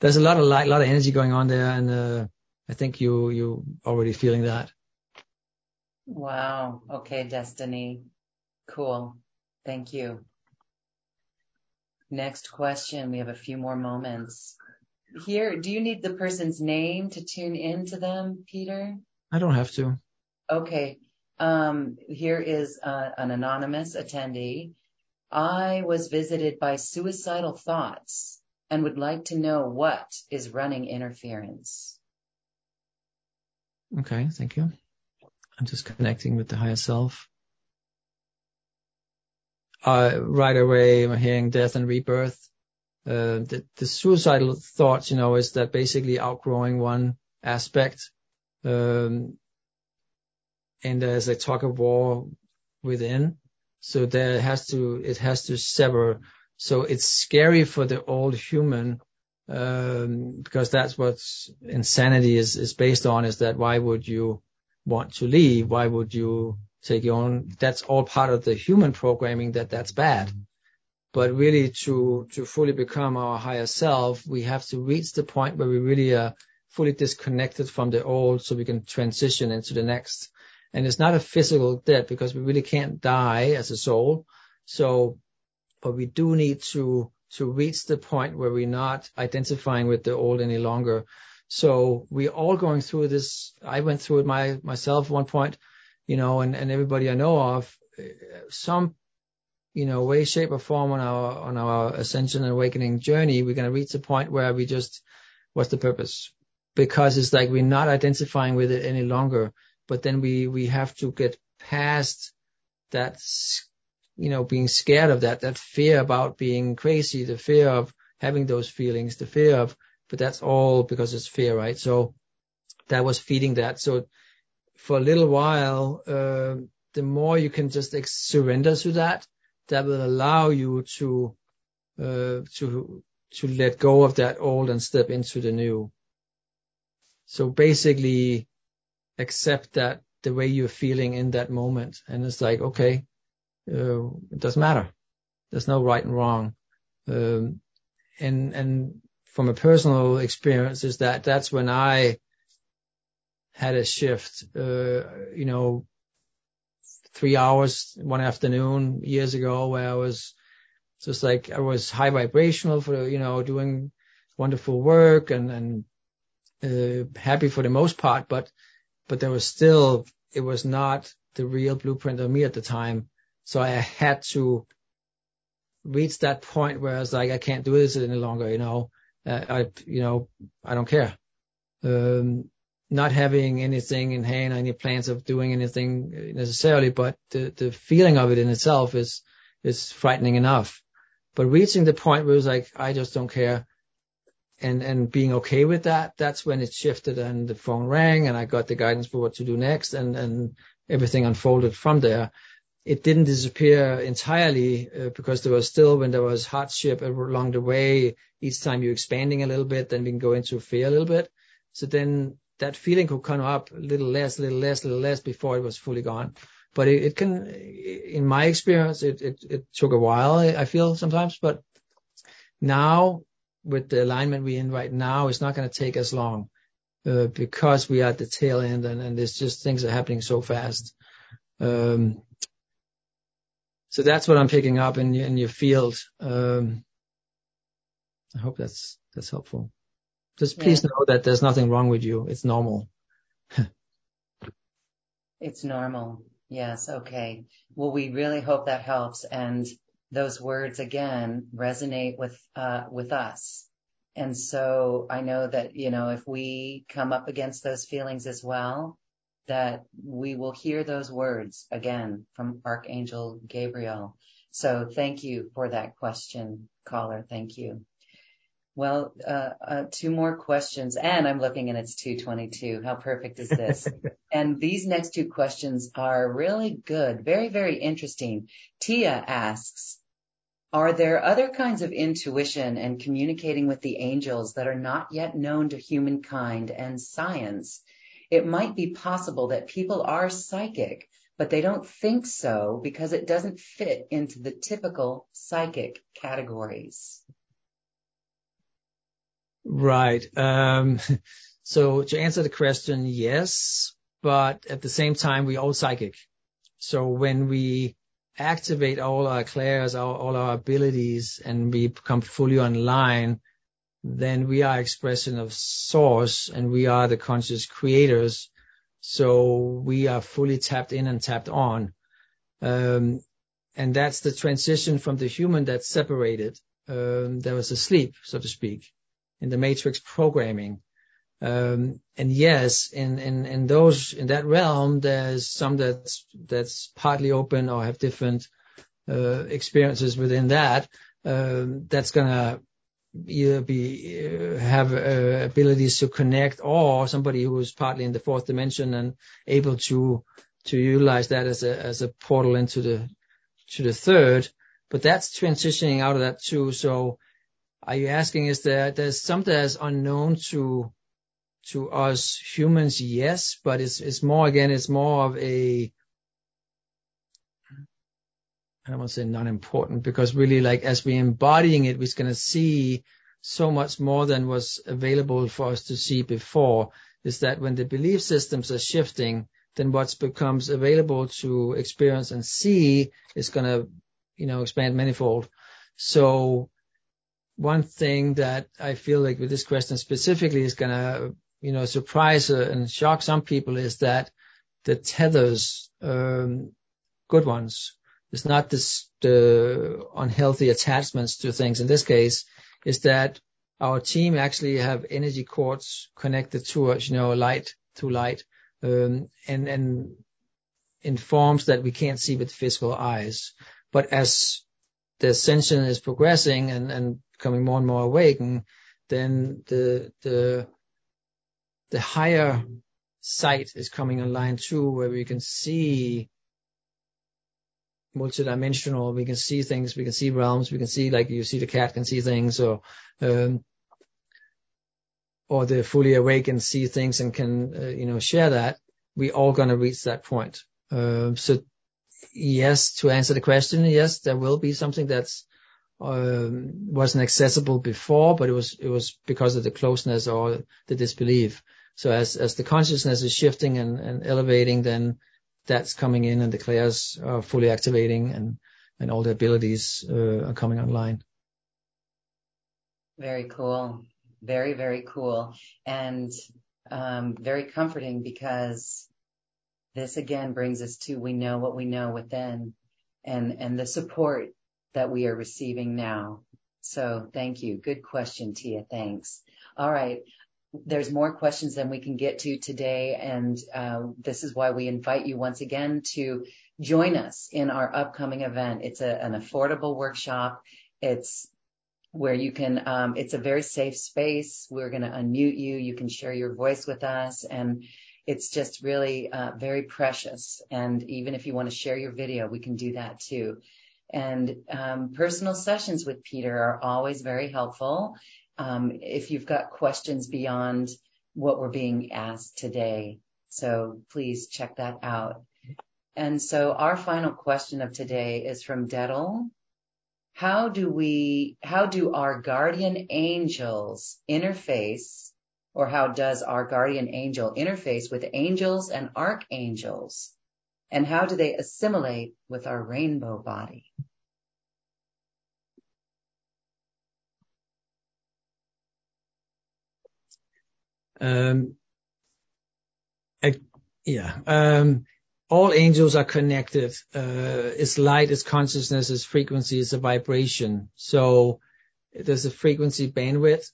There's a lot of light, a lot of energy going on there, and I think you already feeling that. Wow. Okay, Destiny. Cool. Thank you. Next question. We have a few more moments here. Do you need the person's name to tune in to them, Peter? I don't have to. Okay. Here is an anonymous attendee. I was visited by suicidal thoughts and would like to know what is running interference. Okay, thank you. I'm just connecting with the higher self. Right away, I'm hearing death and rebirth. The suicidal thoughts, you know, is that basically outgrowing one aspect. And there's a tug of war within. So there has to, it has to sever. So it's scary for the old human, because that's what insanity is based on, is that why would you want to leave? Why would you take your own? That's all part of the human programming, that that's bad. But really to fully become our higher self, we have to reach the point where we really are fully disconnected from the old, so we can transition into the next. And it's not a physical death, because we really can't die as a soul. So, but we do need to reach the point where we're not identifying with the old any longer. So we're all going through this. I went through it myself at one point, you know, and everybody I know of, some, you know, way, shape or form on our ascension and awakening journey, we're going to reach a point where we just, what's the purpose? Because it's like, we're not identifying with it any longer, but then we have to get past that, you know, being scared of that fear about being crazy, the fear of having those feelings, the fear of, but that's all because it's fear, right? So that was feeding that. So for a little while, the more you can just surrender to that, that will allow you to let go of that old and step into the new. So basically accept that the way you're feeling in that moment. And it's like, okay, it doesn't matter. There's no right and wrong. And from a personal experience is that that's when I had a shift, you know, 3 hours one afternoon years ago, where I was just like, I was high vibrational for, you know, doing wonderful work and happy for the most part, but there was still, it was not the real blueprint of me at the time. So I had to reach that point where I was like, I can't do this any longer, you know, I don't care. Not having anything in hand, any plans of doing anything necessarily, but the feeling of it in itself is frightening enough. But reaching the point where it's like, I just don't care, and being okay with that, that's when it shifted and the phone rang and I got the guidance for what to do next, and everything unfolded from there. It didn't disappear entirely, because there was still, when there was hardship along the way, each time you're expanding a little bit, then we can go into fear a little bit. So then that feeling could come up a little less before it was fully gone. But it can, in my experience, it took a while, I feel sometimes, but now with the alignment we're in right now, it's not going to take as long, because we are at the tail end and there's just things are happening so fast. So that's what I'm picking up in your field. I hope that's helpful. Just please know that there's nothing wrong with you. It's normal. It's normal. Yes. Okay. Well, we really hope that helps. And those words again resonate with us. And so I know that, you know, if we come up against those feelings as well, that we will hear those words again from Archangel Gabriel. So thank you for that question, caller. Thank you. Well, two more questions, and I'm looking and it's 2:22. How perfect is this? And these next two questions are really good. Very, very interesting. Tia asks, are there other kinds of intuition and communicating with the angels that are not yet known to humankind and science? It might be possible that people are psychic, but they don't think so because it doesn't fit into the typical psychic categories. Right. So to answer the question, yes, but at the same time, we're all psychic. So when we activate all our clairs, all our abilities, and we become fully online, then we are expression of source and we are the conscious creators. So we are fully tapped in and tapped on. And that's the transition from the human that's separated. There was a sleep, so to speak, in the matrix programming. And yes, in those, in that realm, there's some that's partly open or have different experiences within that. That's gonna either be have abilities to connect, or somebody who is partly in the fourth dimension and able to utilize that as a portal into the third. But that's transitioning out of that too. So are you asking, is there's some that's unknown to us humans? Yes, but it's more of a, I don't want to say not important, because really, like, as we're embodying it, we're going to see so much more than was available for us to see before. Is that when the belief systems are shifting, then what becomes available to experience and see is going to, expand manifold. So one thing that I feel like with this question specifically is going to, surprise and shock some people is that the tethers, good ones, it's not this unhealthy attachments to things. In this case, is that our team actually have energy cords connected to us, light to light, and in forms that we can't see with physical eyes. But as the ascension is progressing and becoming more and more awakened, then the higher sight is coming online too, where we can see multidimensional, we can see things, we can see realms, we can see, like, you see the cat can see things, or the fully awake and see things and can, share that. We all going to reach that point. So yes, to answer the question, yes, there will be something that's, wasn't accessible before, but it was because of the closeness or the disbelief. So as the consciousness is shifting and elevating, then that's coming in, and the clairs are fully activating, and all the abilities are coming online. Very cool. Very, very cool. And very comforting, because this again brings us to, we know what we know within, and the support that we are receiving now. So thank you. Good question, Tia. Thanks. All right. There's more questions than we can get to today, and this is why we invite you once again to join us in our upcoming event. It's an affordable workshop. It's where you can, it's a very safe space. We're going to unmute you. You can share your voice with us, and it's just really very precious. And even if you want to share your video, we can do that too. And personal sessions with Peter are always very helpful. If you've got questions beyond what we're being asked today. So please check that out. And so our final question of today is from Dettel. How do our guardian angels interface, or how does our guardian angel interface with angels and archangels? And how do they assimilate with our rainbow body? All angels are connected. It's light, it's consciousness, it's frequency, it's a vibration. So there's a frequency bandwidth.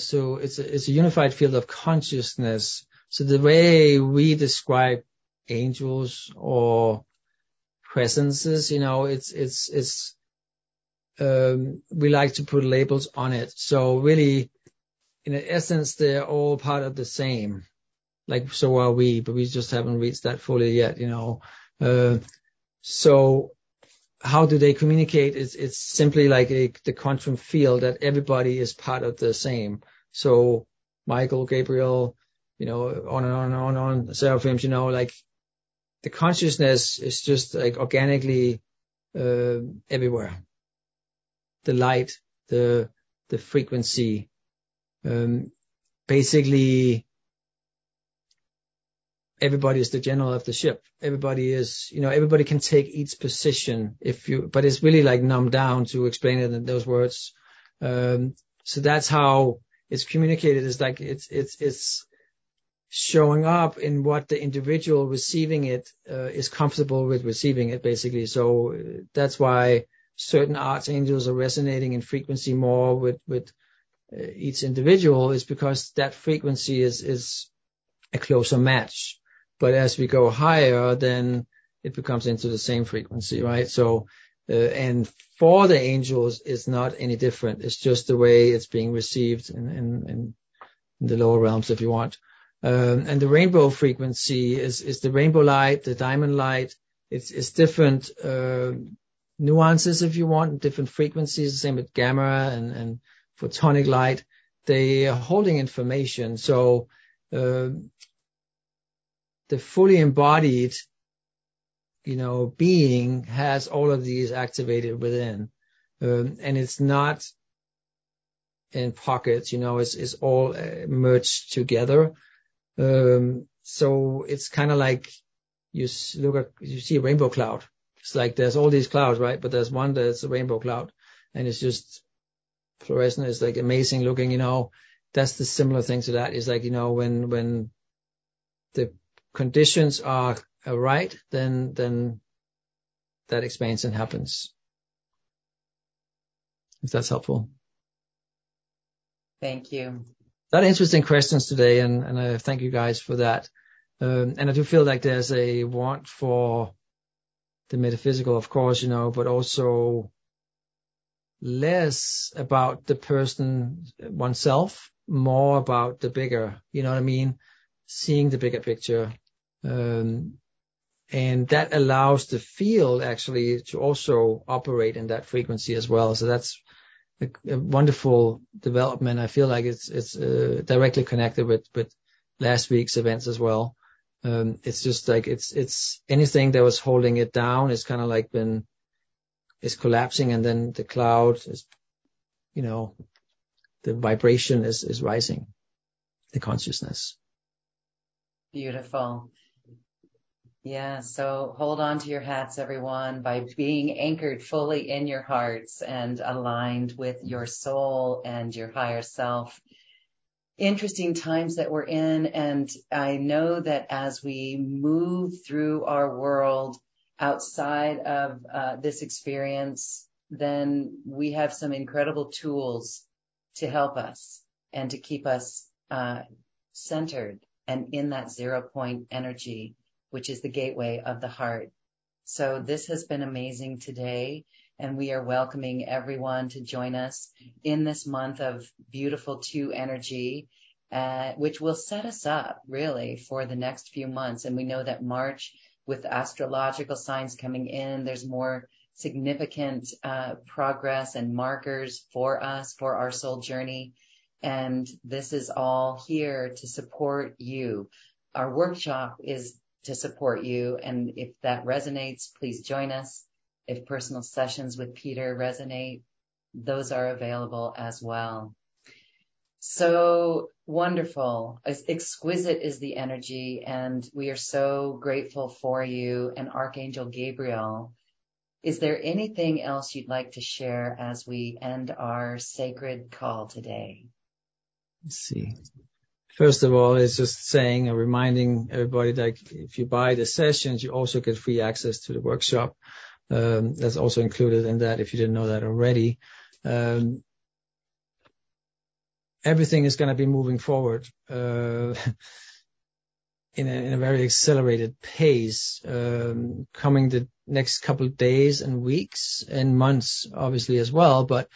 So it's a unified field of consciousness. So the way we describe angels or presences, it's we like to put labels on it. So really, in essence, they're all part of the same. Like, so are we, but we just haven't reached that fully yet, So how do they communicate? It's simply like the quantum field that everybody is part of the same. So Michael, Gabriel, on and on and on and on, seraphims, like the consciousness is just like organically everywhere. The light, the frequency. Basically everybody is the general of the ship. Everybody is, everybody can take each position but it's really like numbed down to explain it in those words. So that's how it's communicated. It's like, it's showing up in what the individual receiving it is comfortable with receiving it, basically. So that's why certain archangels are resonating in frequency more with each individual is because that frequency is a closer match. But as we go higher, then it becomes into the same frequency, right? So, and for the angels, it's not any different. It's just the way it's being received in the lower realms, if you want. And the rainbow frequency is the rainbow light, the diamond light. It's different nuances, if you want, different frequencies. Same with gamma and photonic light. They are holding information. So the fully embodied, being has all of these activated within, and it's not in pockets. It's all merged together. So it's kind of like you see a rainbow cloud. It's like there's all these clouds, right? But there's one that's a rainbow cloud, and it's just fluorescent. It's like amazing looking. That's the similar thing to that. It's like when the conditions are right, then that expansion happens. If that's helpful. Thank you. That interesting questions today, and I thank you guys for that. And I do feel like there's a want for the metaphysical, of course, but also less about the person oneself, more about the bigger, seeing the bigger picture. And that allows the field actually to also operate in that frequency as well. So that's a wonderful development. I feel like it's directly connected with last week's events as well. It's just like it's anything that was holding it down is kind of like it's collapsing, and then the cloud is, the vibration is rising, the consciousness. Beautiful. Yeah, so hold on to your hats, everyone, by being anchored fully in your hearts and aligned with your soul and your higher self. Interesting times that we're in, and I know that as we move through our world outside of this experience, then we have some incredible tools to help us and to keep us centered and in that 0 point energy, which is the gateway of the heart. So this has been amazing today, and we are welcoming everyone to join us in this month of beautiful 2 energy, which will set us up really for the next few months. And we know that March, with astrological signs coming in, there's more significant progress and markers for us, for our soul journey. And this is all here to support you. Our workshop is to support you. And if that resonates, please join us. If personal sessions with Peter resonate, those are available as well. So wonderful, as exquisite is the energy, and we are so grateful for you and Archangel Gabriel. Is there anything else you'd like to share as we end our sacred call today? Let's see. First of all, it's just saying and reminding everybody that if you buy the sessions, you also get free access to the workshop. That's also included in that, if you didn't know that already. Everything is going to be moving forward in a very accelerated pace, coming the next couple of days and weeks and months, obviously, as well. But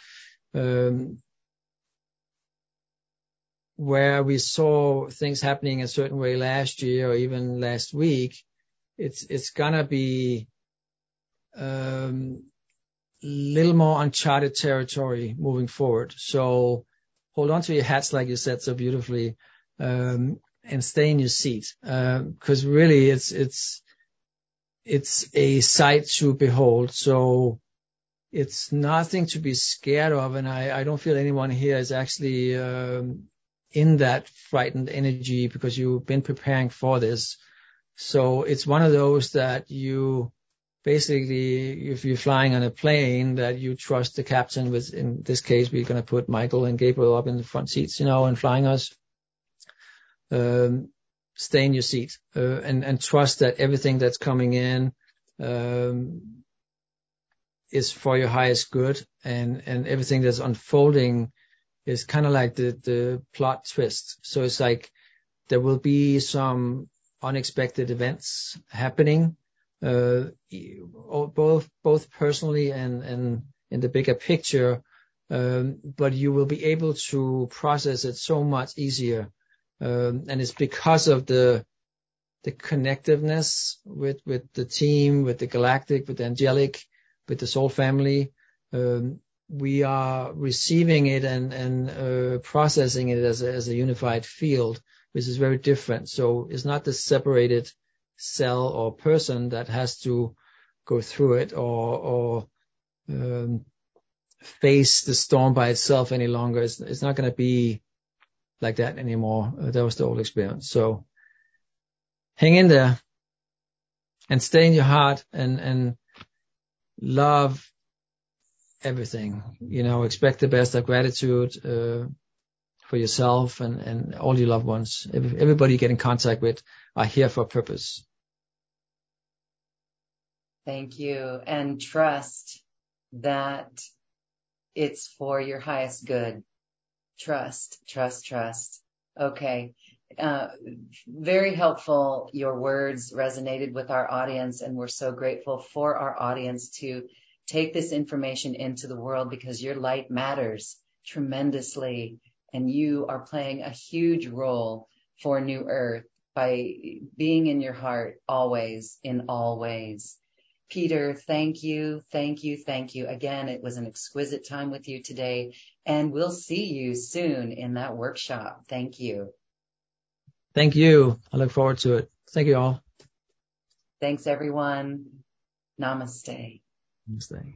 where we saw things happening a certain way last year or even last week, it's going to be little more uncharted territory moving forward. So hold on to your hats, like you said so beautifully, and stay in your seat, because really it's a sight to behold. So it's nothing to be scared of, and I don't feel anyone here is actually in that frightened energy, because you've been preparing for this. So it's one of those that you basically, if you're flying on a plane, that you trust the captain with, in this case, we're going to put Michael and Gabriel up in the front seats, and flying us. Stay in your seat, and trust that everything that's coming in, is for your highest good, and everything that's unfolding is kind of like the plot twist. So it's like there will be some unexpected events happening, both personally and in the bigger picture, but you will be able to process it so much easier. And it's because of the connectiveness with the team, with the galactic, with the angelic, with the soul family. We are receiving it and processing it as a unified field, which is very different. So it's not the separated cell or person that has to go through it or face the storm by itself any longer. It's not going to be like that anymore. That was the old experience. So hang in there and stay in your heart and love everything, expect the best of gratitude for yourself and all your loved ones. Everybody you get in contact with are here for a purpose. Thank you. And trust that it's for your highest good. Trust, trust, trust. Okay. Very helpful. Your words resonated with our audience, and we're so grateful for our audience to take this information into the world, because your light matters tremendously. And you are playing a huge role for New Earth by being in your heart always, in all ways. Peter, thank you, thank you, thank you. Again, it was an exquisite time with you today, and we'll see you soon in that workshop. Thank you. Thank you. I look forward to it. Thank you all. Thanks, everyone. Namaste. Namaste.